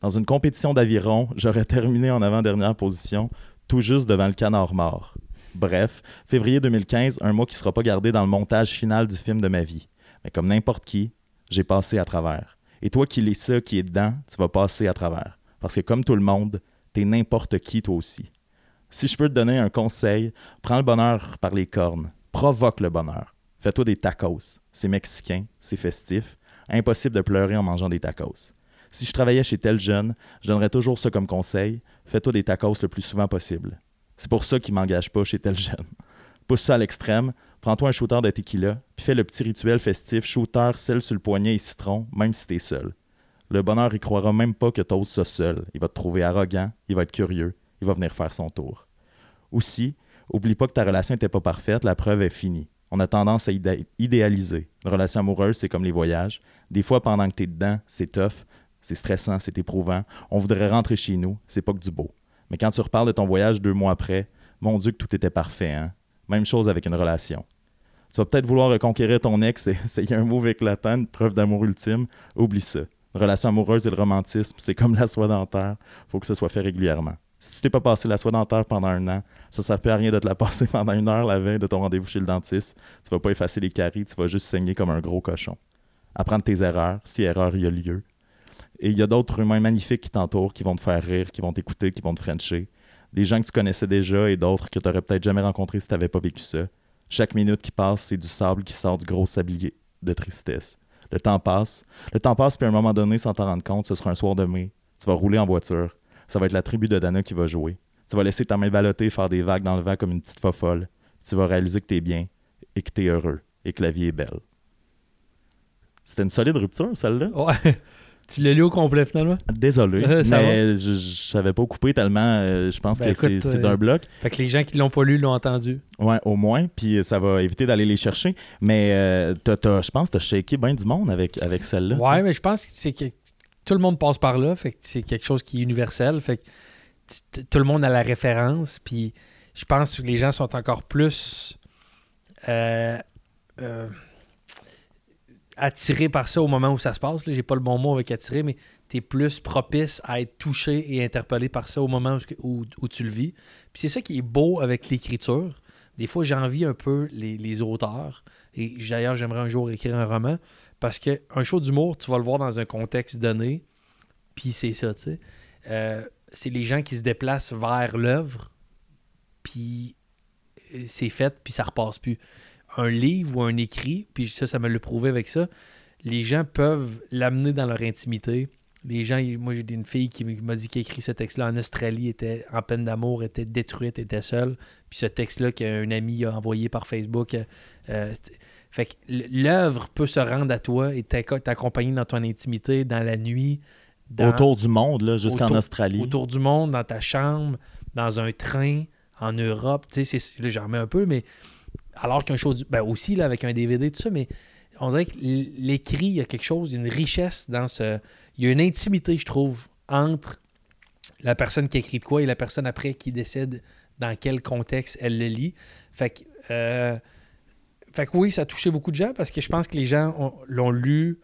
Dans une compétition d'aviron, j'aurais terminé en avant-dernière position, tout juste devant le canard mort. Bref, février deux mille quinze, un mois qui sera pas gardé dans le montage final du film de ma vie. Mais comme n'importe qui, j'ai passé à travers. Et toi qui lis ça, qui est dedans, tu vas passer à travers. Parce que comme tout le monde, t'es n'importe qui toi aussi. Si je peux te donner un conseil, prends le bonheur par les cornes. Provoque le bonheur. Fais-toi des tacos. C'est mexicain, c'est festif. Impossible de pleurer en mangeant des tacos. Si je travaillais chez tel jeune, je donnerais toujours ça comme conseil. Fais-toi des tacos le plus souvent possible. C'est pour ça qu'ils ne m'engagent pas chez tel jeune. Pousse ça à l'extrême, prends-toi un shooter de tequila, puis fais le petit rituel festif, shooter, sel sur le poignet et citron, même si t'es seul. Le bonheur, il croira même pas que t'oses ça seul. Il va te trouver arrogant, il va être curieux. Il va venir faire son tour. Aussi, oublie pas que ta relation n'était pas parfaite, la preuve est finie. On a tendance à idé- idéaliser. Une relation amoureuse, c'est comme les voyages. Des fois, pendant que t'es dedans, c'est tough, c'est stressant, c'est éprouvant. On voudrait rentrer chez nous, c'est pas que du beau. Mais quand tu reparles de ton voyage deux mois après, mon Dieu que tout était parfait, hein? Même chose avec une relation. Tu vas peut-être vouloir reconquérir ton ex et essayer un move éclatant, une preuve d'amour ultime. Oublie ça. Une relation amoureuse et le romantisme, c'est comme la soie dentaire. Faut que ça soit fait régulièrement. Si tu t'es pas passé la soie dentaire pendant un an, ça sert plus à rien de te la passer pendant une heure la veille de ton rendez-vous chez le dentiste. Tu vas pas effacer les caries, tu vas juste saigner comme un gros cochon. Apprendre tes erreurs, si erreur il y a lieu. Et il y a d'autres humains magnifiques qui t'entourent, qui vont te faire rire, qui vont t'écouter, qui vont te frencher. Des gens que tu connaissais déjà et d'autres que tu aurais peut-être jamais rencontrés si tu n'avais pas vécu ça. Chaque minute qui passe, c'est du sable qui sort du gros sablier de tristesse. Le temps passe. Le temps passe, puis à un moment donné, sans t'en rendre compte, ce sera un soir de mai. Tu vas rouler en voiture. Ça va être la tribu de Dana qui va jouer. Tu vas laisser ta main balloter faire des vagues dans le vent comme une petite fofolle. Tu vas réaliser que t'es bien et que t'es heureux et que la vie est belle. C'était une solide rupture, celle-là. Ouais. Tu l'as lu au complet, finalement? Désolé, euh, mais je, je savais pas couper tellement. Euh, je pense ben, que écoute, c'est, c'est d'un euh, bloc. Fait que les gens qui l'ont pas lu l'ont entendu. Ouais, au moins. Puis ça va éviter d'aller les chercher. Mais euh, t'as, t'as, je pense que t'as shaké bien du monde avec, avec celle-là. Ouais, t'sais. Mais je pense que c'est... Que... Tout le monde passe par là, fait que c'est quelque chose qui est universel, fait que t- tout le monde a la référence, puis je pense que les gens sont encore plus euh, euh, attirés par ça au moment où ça se passe. Là, j'ai pas le bon mot avec attirer, mais tu es plus propice à être touché et interpellé par ça au moment où, où, où tu le vis. Puis c'est ça qui est beau avec l'écriture. Des fois, j'envie un peu les, les auteurs. Et d'ailleurs, j'aimerais un jour écrire un roman. Parce qu'un show d'humour, tu vas le voir dans un contexte donné. Puis c'est ça, tu sais. Euh, c'est les gens qui se déplacent vers l'œuvre. Puis c'est fait, puis ça repasse plus. Un livre ou un écrit, puis ça, ça me l'a prouvé avec ça, les gens peuvent l'amener dans leur intimité. Les gens, moi, j'ai une fille qui m'a dit qu'elle a écrit ce texte-là en Australie, était en peine d'amour, était détruite, était seule. Puis ce texte-là qu'un ami a envoyé par Facebook. Euh, fait que l'œuvre peut se rendre à toi et t'accompagner dans ton intimité, dans la nuit. Dans, autour du monde, là, jusqu'en autour, Australie. Autour du monde, dans ta chambre, dans un train, en Europe. Tu sais, c'est, là, j'en remets un peu, mais alors qu'un show... Ben aussi, là, avec un D V D, tout ça, mais... On dirait que l'écrit, il y a quelque chose, une richesse dans ce... Il y a une intimité, je trouve, entre la personne qui écrit de quoi et la personne après qui décide dans quel contexte elle le lit. Fait que, euh... fait que oui, ça a touché beaucoup de gens parce que je pense que les gens ont, l'ont lu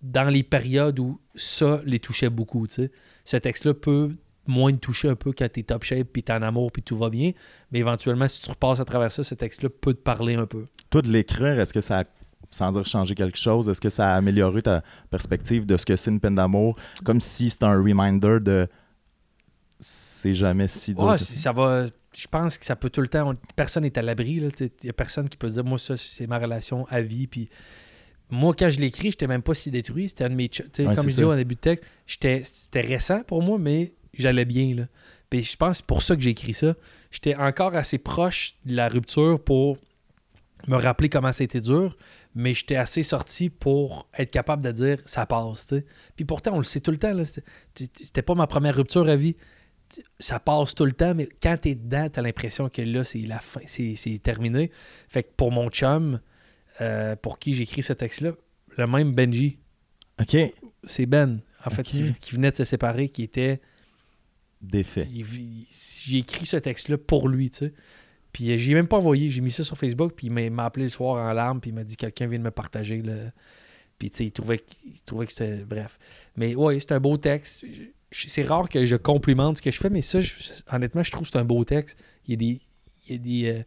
dans les périodes où ça les touchait beaucoup. T'sais. Ce texte-là peut moins te toucher un peu quand t'es top shape, puis t'es en amour, puis tout va bien. Mais éventuellement, si tu repasses à travers ça, ce texte-là peut te parler un peu. Toi, de l'écrire, est-ce que ça a... sans dire changer quelque chose, est-ce que ça a amélioré ta perspective de ce que c'est une peine d'amour? Comme si c'était un reminder de « c'est jamais si dur ouais, ». Ça va... Je pense que ça peut tout le temps... On, personne n'est à l'abri. Il n'y a personne qui peut dire « moi, ça, c'est ma relation à vie ». Puis moi, quand je l'écris, je n'étais même pas si détruit. C'était un de mes... Ch- ouais, comme je disais au début de texte, j'étais, c'était récent pour moi, mais j'allais bien. Là. Puis je pense que c'est pour ça que j'ai écrit ça. J'étais encore assez proche de la rupture pour me rappeler comment c'était dur, mais j'étais assez sorti pour être capable de dire « ça passe ». Puis pourtant, on le sait tout le temps. Là, c'était, c'était pas ma première rupture à vie. Ça passe tout le temps, mais quand t'es dedans, t'as l'impression que là, c'est la fin, c'est, c'est terminé. Fait que pour mon chum, euh, pour qui j'écris ce texte-là, le même Benji. OK. C'est Ben, en fait, okay. qui, qui venait de se séparer, qui était... défait. Il, il, j'ai écrit ce texte-là pour lui, tu sais. Puis j'ai même pas envoyé, j'ai mis ça sur Facebook, puis il m'a appelé le soir en larmes, puis il m'a dit « quelqu'un vient de me partager ». Puis tu sais, il trouvait, il trouvait que c'était... Bref. Mais oui, c'est un beau texte. Je, c'est rare que je complimente ce que je fais, mais ça, je, honnêtement, je trouve que c'est un beau texte. Il y a des... Il y a des, euh,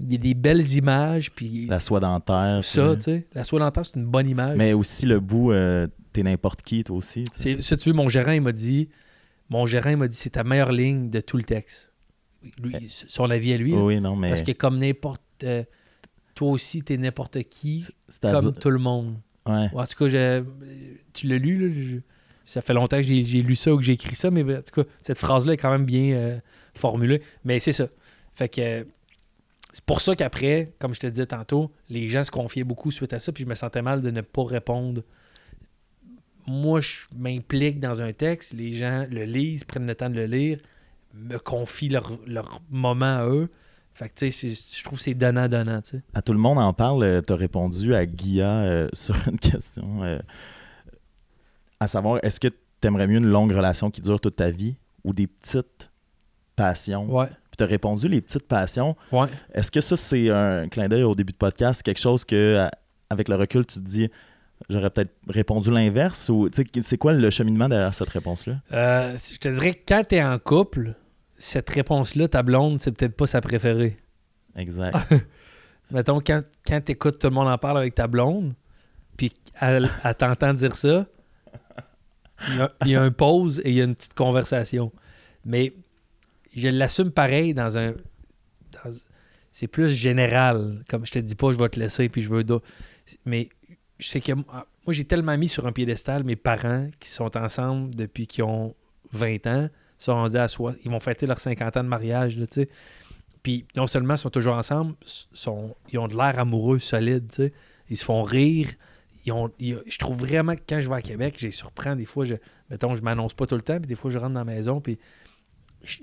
il y a des belles images, puis... La soie dentaire. Ça, tu sais. La soie dentaire, c'est une bonne image. Mais aussi le bout, euh, t'es n'importe qui, toi aussi. C'est, ça, tu veux, mon gérant, il m'a dit... Mon gérant, il m'a dit « c'est ta meilleure ligne de tout le texte ». Lui, son avis à lui. Oui, non, mais... Parce que comme n'importe... Euh, toi aussi, t'es n'importe qui, c'est-à-dire... comme tout le monde. Ouais. En tout cas, je, tu l'as lu, là, je, ça fait longtemps que j'ai, j'ai lu ça ou que j'ai écrit ça, mais en tout cas, cette phrase-là est quand même bien euh, formulée. Mais c'est ça. Fait que c'est pour ça qu'après, comme je te disais tantôt, les gens se confiaient beaucoup suite à ça, puis je me sentais mal de ne pas répondre. Moi, je m'implique dans un texte, les gens le lisent, prennent le temps de le lire, me confient leur, leur moment à eux. Fait que, tu sais, je trouve que c'est donnant-donnant, tu sais. À tout le monde en parle, t'as répondu à Guilla euh, sur une question, euh, à savoir, est-ce que t'aimerais mieux une longue relation qui dure toute ta vie ou des petites passions? Ouais. Puis t'as répondu, les petites passions. Ouais. Est-ce que ça, c'est un clin d'œil au début de podcast, quelque chose que, avec le recul, tu te dis... J'aurais peut-être répondu l'inverse ou c'est quoi le cheminement derrière cette réponse-là? Euh, je te dirais que quand t'es en couple, cette réponse-là, ta blonde, c'est peut-être pas sa préférée. Exact. Mettons, quand, quand t'écoutes tout le monde en parle avec ta blonde, puis elle, elle t'entend dire ça, il y, y a une pause et il y a une petite conversation. Mais je l'assume pareil dans un... Dans, c'est plus général. Comme je te dis pas, je vais te laisser, puis je veux... Mais... C'est que moi, j'ai tellement mis sur un piédestal mes parents qui sont ensemble depuis qu'ils ont vingt ans, sont rendus à soi. Ils vont fêter leurs cinquante ans de mariage, tu sais. Puis non seulement ils sont toujours ensemble, sont, ils ont de l'air amoureux solide, tu sais. Ils se font rire. Ils ont, ils, je trouve vraiment que quand je vais à Québec, j'ai surprends. Des fois, je mettons, je m'annonce pas tout le temps, puis des fois, je rentre dans la maison, puis je,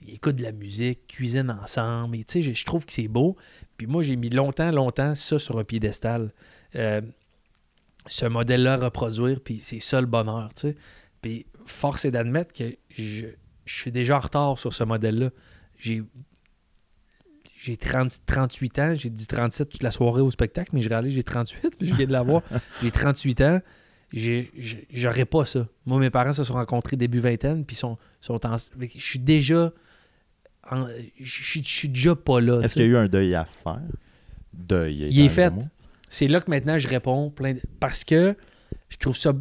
ils écoutent de la musique, cuisinent ensemble. Et tu sais, je, je trouve que c'est beau. Puis moi, j'ai mis longtemps, longtemps ça sur un piédestal. Euh, ce modèle-là reproduire, puis c'est ça le bonheur, tu sais. Puis force est d'admettre que je, je suis déjà en retard sur ce modèle-là. j'ai j'ai trente, trente-huit ans, j'ai dit trente-sept toute la soirée au spectacle, mais je réalise j'ai trente-huit, je viens de l'avoir, j'ai trente-huit ans, j'ai, j'aurais pas ça. Moi, mes parents se sont rencontrés début vingtaine, puis sont, sont en... Je suis déjà... En... Je suis déjà pas là. Est-ce t'sais. Qu'il y a eu un deuil à faire? Deuil. Il est fait. C'est là que maintenant, je réponds plein de... Parce que je trouve ça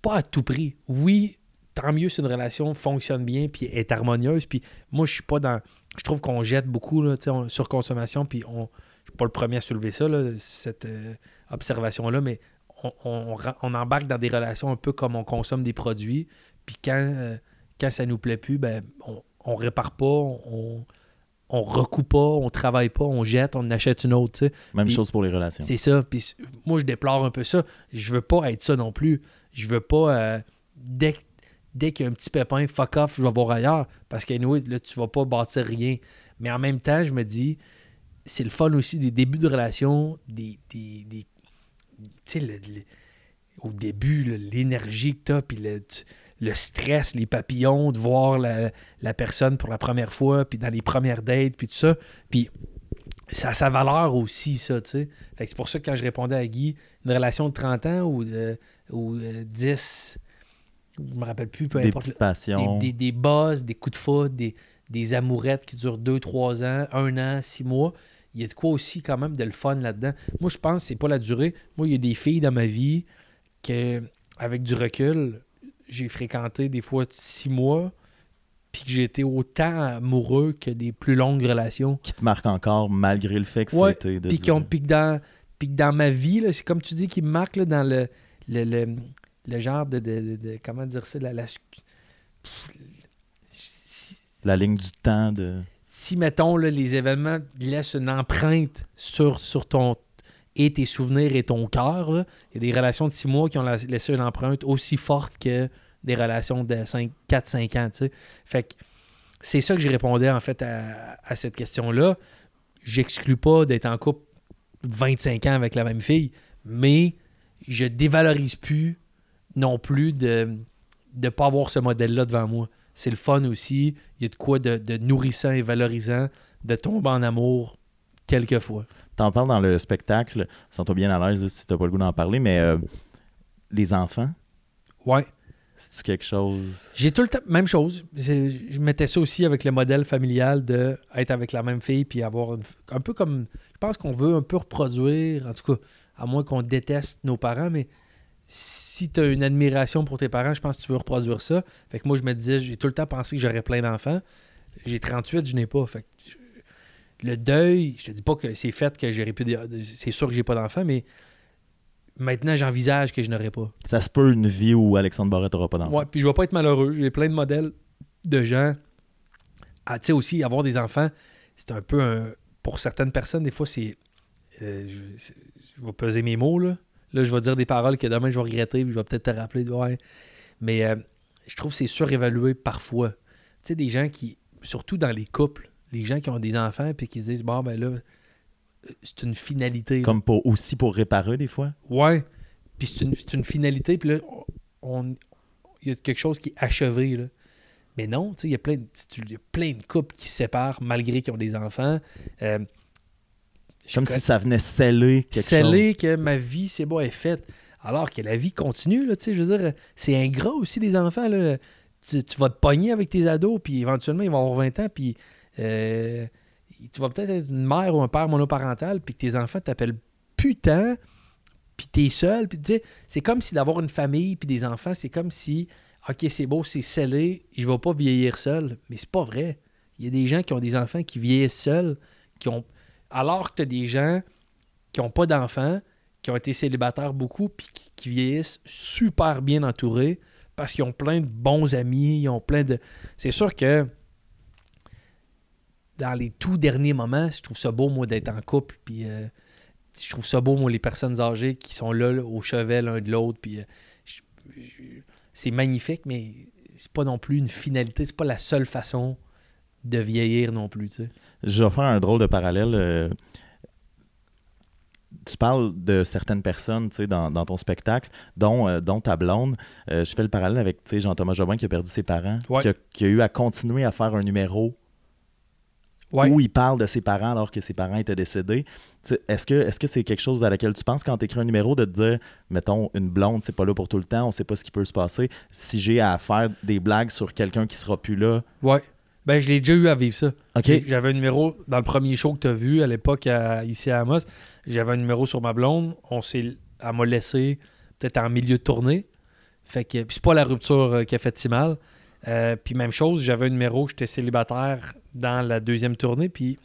pas à tout prix. Oui, tant mieux si une relation fonctionne bien, puis est harmonieuse, puis moi, je suis pas dans... Je trouve qu'on jette beaucoup là, on, sur consommation, puis on, je suis pas le premier à soulever ça, là, cette euh, observation-là, mais on, on, on embarque dans des relations un peu comme on consomme des produits, puis quand, euh, quand ça nous plaît plus, ben, on, on répare pas, on, on recoue pas, on travaille pas, on jette, on achète une autre. T'sais. Même pis, chose pour les relations. C'est ça, puis moi je déplore un peu ça, je veux pas être ça non plus, je veux pas... Euh, dès Dès qu'il y a un petit pépin, fuck off, je vais voir ailleurs. Parce que anyway, là, tu vas pas bâtir rien. Mais en même temps, je me dis, c'est le fun aussi des débuts de relation, des. des, des tu sais, le, le, au début, le, l'énergie que tu as, puis le, le stress, les papillons, de voir la, la personne pour la première fois, puis dans les premières dates, puis tout ça. Puis ça a sa valeur aussi, ça, tu sais. Fait que c'est pour ça que quand je répondais à Guy, une relation de trente ans ou, de, ou de dix. Je me rappelle plus, peu des importe. Petites passions. Des, des, des buzz, des coups de foudre, des, des amourettes qui durent deux trois ans, un an, six mois. Il y a de quoi aussi quand même de le fun là-dedans. Moi, je pense que c'est pas la durée. Moi, il y a des filles dans ma vie que, avec du recul, j'ai fréquenté des fois six mois, puis que j'ai été autant amoureux que des plus longues relations. Qui te marquent encore, malgré le fait que ouais, c'était... Puis que dans, dans ma vie, là, c'est comme tu dis, qui me marque là, dans le... le, le Le genre de, de, de, de... Comment dire ça? La, la... Pff, si... la ligne du temps de... Si, mettons, là, les événements laissent une empreinte sur, sur ton... et tes souvenirs et ton cœur, il y a des relations de six mois qui ont la... laissé une empreinte aussi forte que des relations de quatre cinq ans, tu sais. Fait que c'est ça que je répondais, en fait, à, à cette question-là. J'exclus pas d'être en couple vingt-cinq ans avec la même fille, mais je dévalorise plus non plus de ne pas avoir ce modèle-là devant moi. C'est le fun aussi. Il y a de quoi de, de nourrissant et valorisant de tomber en amour quelquefois. T'en parles dans le spectacle. Sens-toi bien à l'aise là, si t'as pas le goût d'en parler, mais euh, les enfants? Ouais. C'est-tu quelque chose? J'ai tout le temps... Même chose. Je, je mettais ça aussi avec le modèle familial de être avec la même fille puis avoir une, un peu comme... Je pense qu'on veut un peu reproduire, en tout cas, à moins qu'on déteste nos parents, mais... Si tu as une admiration pour tes parents, je pense que tu veux reproduire ça. Fait que moi, je me disais, j'ai tout le temps pensé que j'aurais plein d'enfants. J'ai trente-huit, je n'ai pas. Fait que je... Le deuil, je te dis pas que c'est fait que j'aurais pu... C'est sûr que j'ai pas d'enfants, mais maintenant, j'envisage que je n'aurai pas. Ça se peut une vie où Alexandre Barrette n'aura pas d'enfants. Ouais, puis je vais pas être malheureux. J'ai plein de modèles de gens. Ah, tu sais aussi, avoir des enfants, c'est un peu un... Pour certaines personnes, des fois, c'est... Euh, je... c'est... je vais peser mes mots, là. Là, je vais dire des paroles que demain, je vais regretter, puis je vais peut-être te rappeler. Ouais. Mais euh, je trouve que c'est surévalué parfois. Tu sais, des gens qui, surtout dans les couples, les gens qui ont des enfants, puis qui se disent, bon, ben là, c'est une finalité. Comme pour, aussi pour réparer, des fois. Ouais. Puis c'est une, c'est une finalité, puis là, on, il y a quelque chose qui est achevé, là. Mais non, tu sais, il y a plein de couples qui se séparent malgré qu'ils ont des enfants. Euh, Comme si ça venait sceller quelque sceller chose. Sceller que ma vie, c'est bon, est faite. Alors que la vie continue, là, tu sais, je veux dire, c'est ingrat aussi, les enfants, là. Tu, tu vas te pogner avec tes ados, puis éventuellement, ils vont avoir vingt ans, puis euh, tu vas peut-être être une mère ou un père monoparental, puis que tes enfants t'appellent putain, puis t'es seul, puis tu sais, c'est comme si d'avoir une famille, puis des enfants, c'est comme si, OK, c'est beau, c'est scellé, je vais pas vieillir seul. Mais c'est pas vrai. Il y a des gens qui ont des enfants qui vieillissent seuls, qui ont... Alors que tu as des gens qui n'ont pas d'enfants, qui ont été célibataires beaucoup, puis qui, qui vieillissent super bien entourés parce qu'ils ont plein de bons amis, ils ont plein de... C'est sûr que dans les tout derniers moments, je trouve ça beau, moi, d'être en couple, puis euh, je trouve ça beau, moi, les personnes âgées qui sont là, là au chevet l'un de l'autre, puis euh, je, je... c'est magnifique, mais c'est pas non plus une finalité, c'est pas la seule façon... de vieillir non plus, tu sais. Je vais faire un drôle de parallèle. Euh, tu parles de certaines personnes, tu sais, dans, dans ton spectacle, dont, euh, dont ta blonde. Euh, je fais le parallèle avec, tu sais, Jean-Thomas Jobin qui a perdu ses parents, ouais. qui, a, qui a eu à continuer à faire un numéro ouais. où il parle de ses parents alors que ses parents étaient décédés. T'sais, est-ce que, est-ce que c'est quelque chose à laquelle tu penses quand tu écris un numéro, de te dire, mettons, une blonde, c'est pas là pour tout le temps, on sait pas ce qui peut se passer. Si j'ai à faire des blagues sur quelqu'un qui sera plus là... Ouais. Ben, je l'ai déjà eu à vivre ça. Okay. J'avais un numéro dans le premier show que tu as vu à l'époque à, ici à Amos. J'avais un numéro sur ma blonde. On s'est, elle m'a laissé peut-être en milieu de tournée. Fait que, puis c'est pas la rupture qui a fait si mal. Euh, puis même chose, j'avais un numéro, j'étais célibataire dans la deuxième tournée. Puis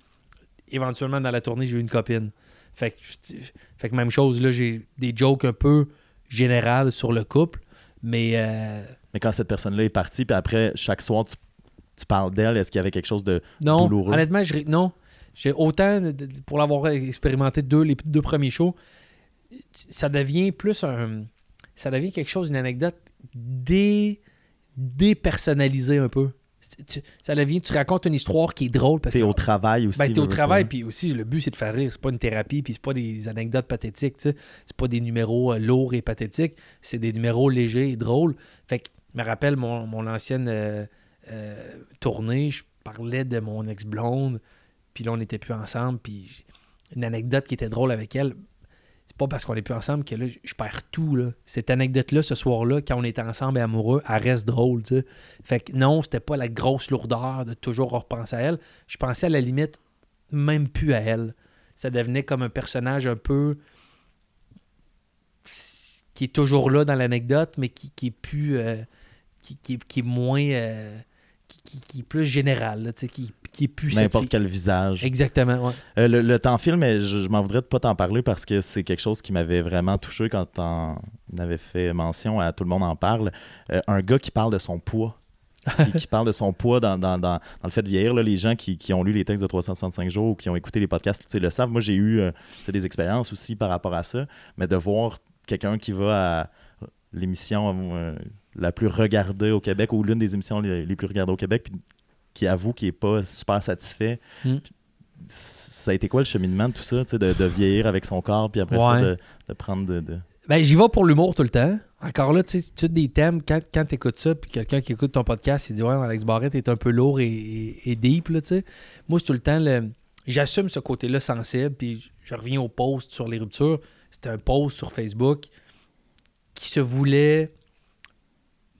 éventuellement, dans la tournée, j'ai eu une copine. Fait que, fait que même chose, là, j'ai des jokes un peu générales sur le couple. Mais, euh... mais quand cette personne-là est partie, puis après, chaque soir, tu Tu parles d'elle, est-ce qu'il y avait quelque chose de non, douloureux? Honnêtement, je, non. J'ai autant, pour l'avoir expérimenté deux, les deux premiers shows, ça devient plus un... Ça devient quelque chose, une anecdote dé, dépersonnalisée un peu. Tu, ça devient, tu racontes une histoire qui est drôle. Parce t'es que, au travail aussi. Ben, t'es au travail, puis aussi, le but, c'est de faire rire. C'est pas une thérapie, puis c'est pas des anecdotes pathétiques, tu sais. C'est pas des numéros euh, lourds et pathétiques. C'est des numéros légers et drôles. Fait que, je me rappelle mon, mon ancienne... Euh, Euh, tournée, je parlais de mon ex-blonde, puis là, on n'était plus ensemble, puis une anecdote qui était drôle avec elle, c'est pas parce qu'on n'est plus ensemble que là, je perds tout, là. Cette anecdote-là, ce soir-là, quand on était ensemble et amoureux, elle reste drôle, tu sais. Fait que non, c'était pas la grosse lourdeur de toujours repenser à elle. Je pensais à la limite même plus à elle. Ça devenait comme un personnage un peu... qui est toujours là dans l'anecdote, mais qui, qui est plus... Euh, qui, qui, qui est moins... Euh, Qui, qui est plus général, là, qui, qui est plus... N'importe cette... quel visage. Exactement, ouais. Euh, le, le temps file, mais je, je m'en voudrais de pas t'en parler parce que c'est quelque chose qui m'avait vraiment touché quand t'en avais fait mention à « Tout le monde en parle euh, ». Un gars qui parle de son poids, qui, qui parle de son poids dans, dans, dans, dans le fait de vieillir. Là, les gens qui, qui ont lu les textes de trois cent soixante-cinq jours ou qui ont écouté les podcasts le savent. Moi, j'ai eu euh, des expériences aussi par rapport à ça, mais de voir quelqu'un qui va à l'émission... Euh, la plus regardée au Québec, ou l'une des émissions les plus regardées au Québec, puis qui avoue qu'il n'est pas super satisfait. Mm. Ça a été quoi le cheminement de tout ça, de, de vieillir avec son corps, puis après ouais. ça, de, de prendre... De, de... Ben, j'y vais pour l'humour tout le temps. Encore là, tu sais, tu as des thèmes, quand, quand tu écoutes ça, puis quelqu'un qui écoute ton podcast, il dit « Ouais, Alex Barrette est un peu lourd et, et, et deep, là, tu sais. » Moi, c'est tout le temps, le... j'assume ce côté-là sensible, puis je reviens au post sur les ruptures. C'était un post sur Facebook qui se voulait...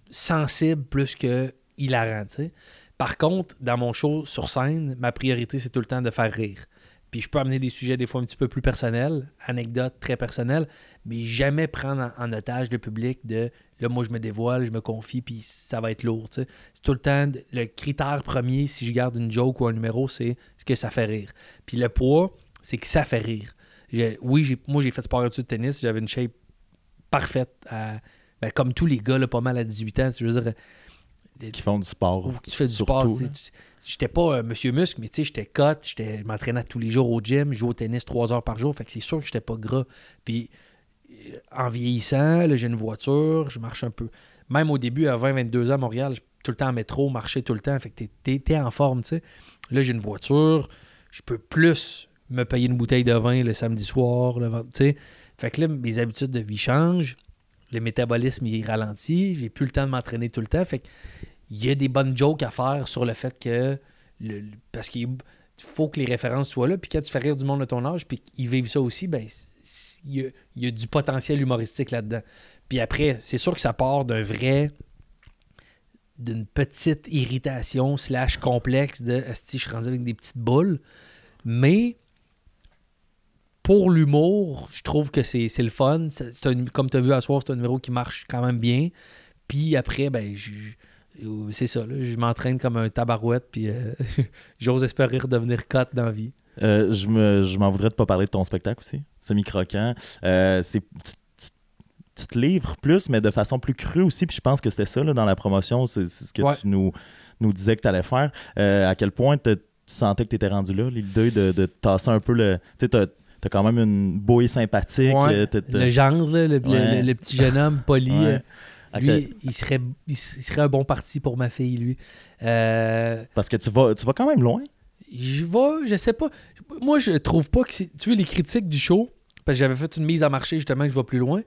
sensible plus que hilarant, tu sais. Par contre, dans mon show sur scène, ma priorité, c'est tout le temps de faire rire. Puis je peux amener des sujets des fois un petit peu plus personnels, anecdotes très personnelles, mais jamais prendre en, en otage le public de « là, moi, je me dévoile, je me confie, puis ça va être lourd, tu sais. » C'est tout le temps, le critère premier, si je garde une joke ou un numéro, c'est ce que ça fait rire. Puis le poids, c'est que ça fait rire. Je, oui, j'ai, moi, j'ai fait sport études de tennis, j'avais une shape parfaite à... Ben, comme tous les gars, là, pas mal à dix-huit ans, je veux dire... Qui font du sport. Qui font du surtout, sport. J'étais pas euh, Monsieur Muscle, mais tu sais, j'étais cut, j'étais, je m'entraînais tous les jours au gym, je jouais au tennis trois heures par jour, fait que c'est sûr que j'étais pas gras. Puis, en vieillissant, là, j'ai une voiture, je marche un peu. Même au début, à vingt à vingt-deux ans à Montréal, tout le temps en métro, marchais tout le temps, fait que t'es, t'es, t'es en forme, tu sais. Là, j'ai une voiture, je peux plus me payer une bouteille de vin le samedi soir, le tu sais. Fait que là, mes habitudes de vie changent. Le métabolisme, il ralentit. J'ai plus le temps de m'entraîner tout le temps. Fait qu'il y a des bonnes jokes à faire sur le fait que... Le, parce qu'il faut que les références soient là. Puis quand tu fais rire du monde de ton âge, puis qu'ils vivent ça aussi, ben il y a, il y a du potentiel humoristique là-dedans. Puis après, c'est sûr que ça part d'un vrai... d'une petite irritation slash complexe de « Asti, je suis rendu avec des petites boules. » Mais... pour l'humour, je trouve que c'est, c'est le fun. C'est, c'est un, comme tu as vu à soir, c'est un numéro qui marche quand même bien. Puis après, ben, je, je, c'est ça. Là, je m'entraîne comme un tabarouette. Puis euh, j'ose espérer devenir cote dans la vie. Euh, je, me, je m'en voudrais de pas parler de ton spectacle aussi, Semi-croquant. Euh, c'est, tu, tu, tu te livres plus, mais de façon plus crue aussi. Puis je pense que c'était ça là, dans la promotion. C'est, c'est ce que ouais. tu nous, nous disais que tu allais faire. Euh, à quel point tu sentais que tu étais rendu là? L'idée de, de tasser un peu le. Tu sais, t'as quand même une bouille sympathique. Ouais, t'es, t'es... Le gendre, là, le, ouais. le, le petit jeune homme poli. Ouais. Lui, okay. il, serait, il serait un bon parti pour ma fille, lui. Euh... Parce que tu vas, tu vas quand même loin. Je vais, je sais pas. Moi, je trouve pas que c'est... Tu veux, les critiques du show, parce que j'avais fait une mise à marché, justement, que je vais plus loin.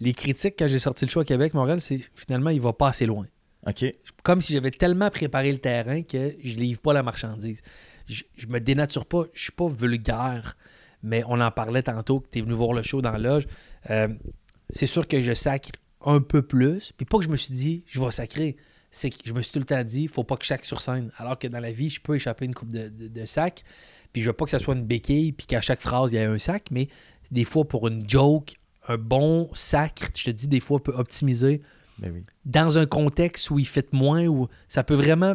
Les critiques, quand j'ai sorti le show à Québec, Montréal, c'est finalement, il va pas assez loin. OK. Comme si j'avais tellement préparé le terrain que je livre pas la marchandise. je, je me dénature pas, je suis pas vulgaire, mais on en parlait tantôt que tu es venu voir le show dans la loge. Euh, c'est sûr que je sacre un peu plus, puis pas que je me suis dit je vais sacrer, c'est que je me suis tout le temps dit faut pas que je sacre sur scène, alors que dans la vie je peux échapper une coupe de, de, de sac, puis je veux pas que ça soit une béquille, puis qu'à chaque phrase il y ait un sac, mais des fois pour une joke, un bon sacre, je te dis des fois peut optimiser. Ben oui. Dans un contexte où il fit moins, où ça peut vraiment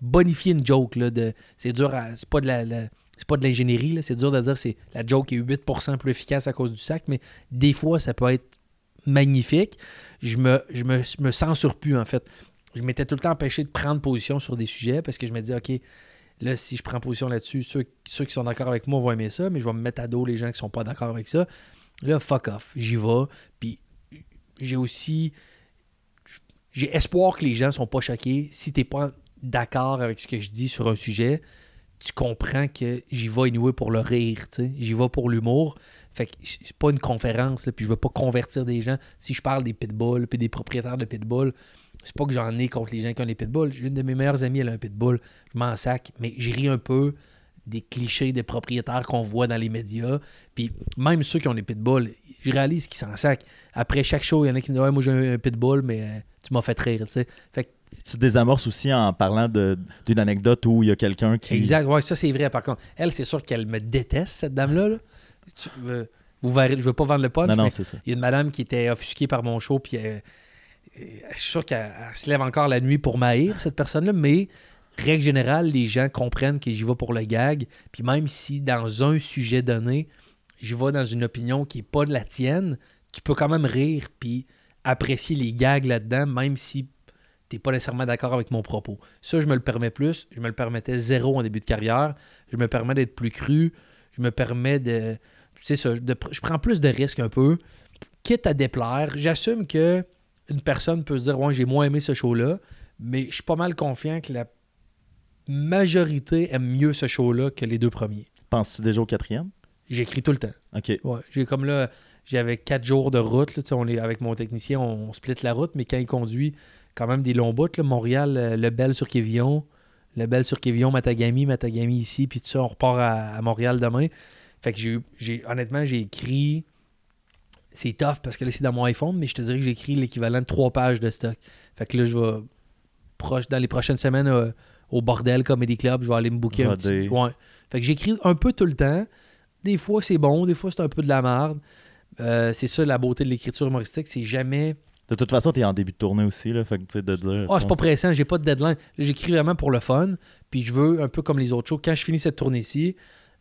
bonifier une joke. Là, de, c'est dur à, c'est pas de la, la, c'est pas de l'ingénierie, là, c'est dur de dire que la joke est huit pour cent plus efficace à cause du sac, mais des fois, ça peut être magnifique. Je me, je me, je me censure plus, en fait. Je m'étais tout le temps empêché de prendre position sur des sujets parce que je me disais, OK, là, si je prends position là-dessus, ceux, ceux qui sont d'accord avec moi vont aimer ça, mais je vais me mettre à dos les gens qui sont pas d'accord avec ça. Là, fuck off, j'y vais, puis j'ai aussi... J'ai espoir que les gens ne sont pas choqués. Si tu n'es pas d'accord avec ce que je dis sur un sujet, tu comprends que j'y vais anyway pour le rire. T'sais. J'y vais pour l'humour. Fait que c'est pas une conférence, là, puis je ne veux pas convertir des gens. Si je parle des pitbulls puis des propriétaires de pitbulls, c'est pas que j'en ai contre les gens qui ont des pitbulls. J'ai une de mes meilleures amies, elle a un pitbull. Je m'en sac, mais j'y ris un peu des clichés des propriétaires qu'on voit dans les médias. Puis même ceux qui ont des pitbulls, je réalise qu'ils s'en sacent. Après chaque show, il y en a qui me disent « Ouais, moi j'ai un pitbull, mais... » Tu m'as fait rire, tu sais. Fait que... Tu désamorces aussi en parlant de, d'une anecdote où il y a quelqu'un qui... Exact, oui, ça c'est vrai. Par contre, elle, c'est sûr qu'elle me déteste, cette dame-là. Là. Tu veux... Vous verrez... Je veux pas vendre le punch, non, non, mais c'est ça. Il y a une madame qui était offusquée par mon show, puis elle... je suis sûr qu'elle se lève encore la nuit pour m'haïr, cette personne-là, mais règle générale, les gens comprennent que j'y vais pour le gag, puis même si dans un sujet donné, j'y vais dans une opinion qui n'est pas de la tienne, tu peux quand même rire, puis... apprécier les gags là-dedans, même si t'es pas nécessairement d'accord avec mon propos. Ça, je me le permets plus. Je me le permettais zéro en début de carrière. Je me permets d'être plus cru. Je me permets de... Tu sais ça, de, je prends plus de risques un peu. Quitte à déplaire, j'assume que une personne peut se dire « Ouais, j'ai moins aimé ce show-là », mais je suis pas mal confiant que la majorité aime mieux ce show-là que les deux premiers. Penses-tu déjà au quatrième? J'écris tout le temps. OK. Ouais, j'ai comme là... J'avais quatre jours de route. Là, on est, avec mon technicien, on, on split la route, mais quand il conduit, quand même des longs bouts. Là, Montréal, euh, Le Bel sur Quévillon, Le Bel sur Quévillon, Matagami, Matagami ici, puis tout ça, on repart à, à Montréal demain. Fait que j'ai, j'ai honnêtement, j'ai écrit... C'est tough parce que là, c'est dans mon iPhone, mais je te dirais que j'ai écrit l'équivalent de trois pages de stock. Fait que là, je vais... proche dans les prochaines semaines, euh, au Bordel Comedy Club, je vais aller me booker un petit... Ouais. Fait que j'écris un peu tout le temps. Des fois, c'est bon. Des fois, c'est un peu de la merde. Euh, c'est ça la beauté de l'écriture humoristique, c'est jamais... De toute façon, t'es en début de tournée aussi, là, fait que tu sais, de dire... Ah, oh, c'est pas pressant, j'ai pas de deadline. Là, j'écris vraiment pour le fun, puis je veux, un peu comme les autres shows, quand je finis cette tournée-ci,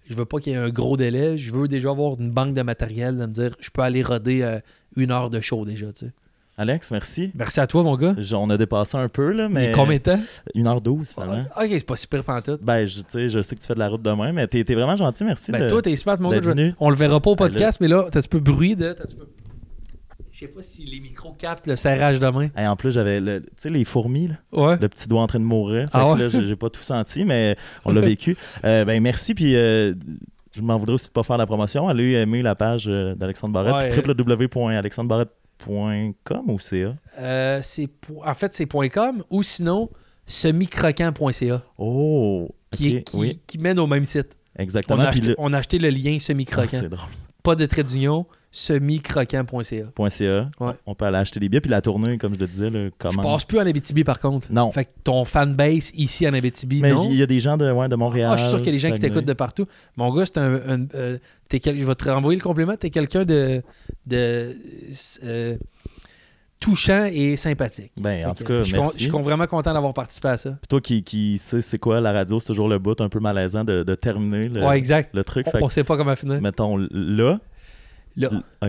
je veux pas qu'il y ait un gros délai, je veux déjà avoir une banque de matériel, de me dire, je peux aller roder euh, une heure de show déjà, tu sais. Alex, merci. Merci à toi, mon gars. Je, on a dépassé un peu, là, mais... Et combien de temps? une heure douze, finalement. Ah, OK, c'est pas super pantoute. Ben, je, je sais que tu fais de la route demain, mais t'es, t'es vraiment gentil, merci. Ben, de, toi, t'es smart, mon gars. Je, on le verra pas au podcast, ben, là... mais là, t'as un petit peu bruit de... T'as un petit peu... Je sais pas si les micros captent le serrage de main. Et en plus, j'avais, le, tu sais, les fourmis, là, ouais. Le petit doigt en train de mourir. Fait ah que ouais? Là, j'ai, j'ai pas tout senti, mais on l'a vécu. Euh, ben, merci, puis... Euh... Je m'en voudrais aussi de pas faire la promotion. Allez aimer la page euh, d'Alexandre Barrette, ouais, w w w point alexandre barrette point com ou C A. Euh, c'est pour... En fait, c'est .com ou sinon semicroquant point c a. Oh! Qui, okay, qui, oui. Qui mène au même site. Exactement. On a, acheté, le... on a acheté le lien semicroquant. Ah, c'est drôle. Pas de trait d'union, semicroquant point c a. .ca. Ouais. On peut aller acheter des billets. Puis la tournée, comme je le disais, le commence. Je passe plus en Abitibi, par contre. Non. Fait que ton fanbase ici en Abitibi, mais non. Mais il y a des gens de, ouais, de Montréal. Ah, je suis sûr qu'il y a des gens qui t'écoutent de partout. Mon gars, c'est un... un euh, t'es quel... Je vais te renvoyer le compliment. T'es quelqu'un de... de euh, touchant et sympathique. Ben, en tout cas, je merci. Je suis vraiment content d'avoir participé à ça. Puis toi qui, qui sais c'est quoi la radio, c'est toujours le bout un peu malaisant de, de terminer le, ouais, exact. Le truc. On ne sait pas comment finir. Mettons là. Là. L-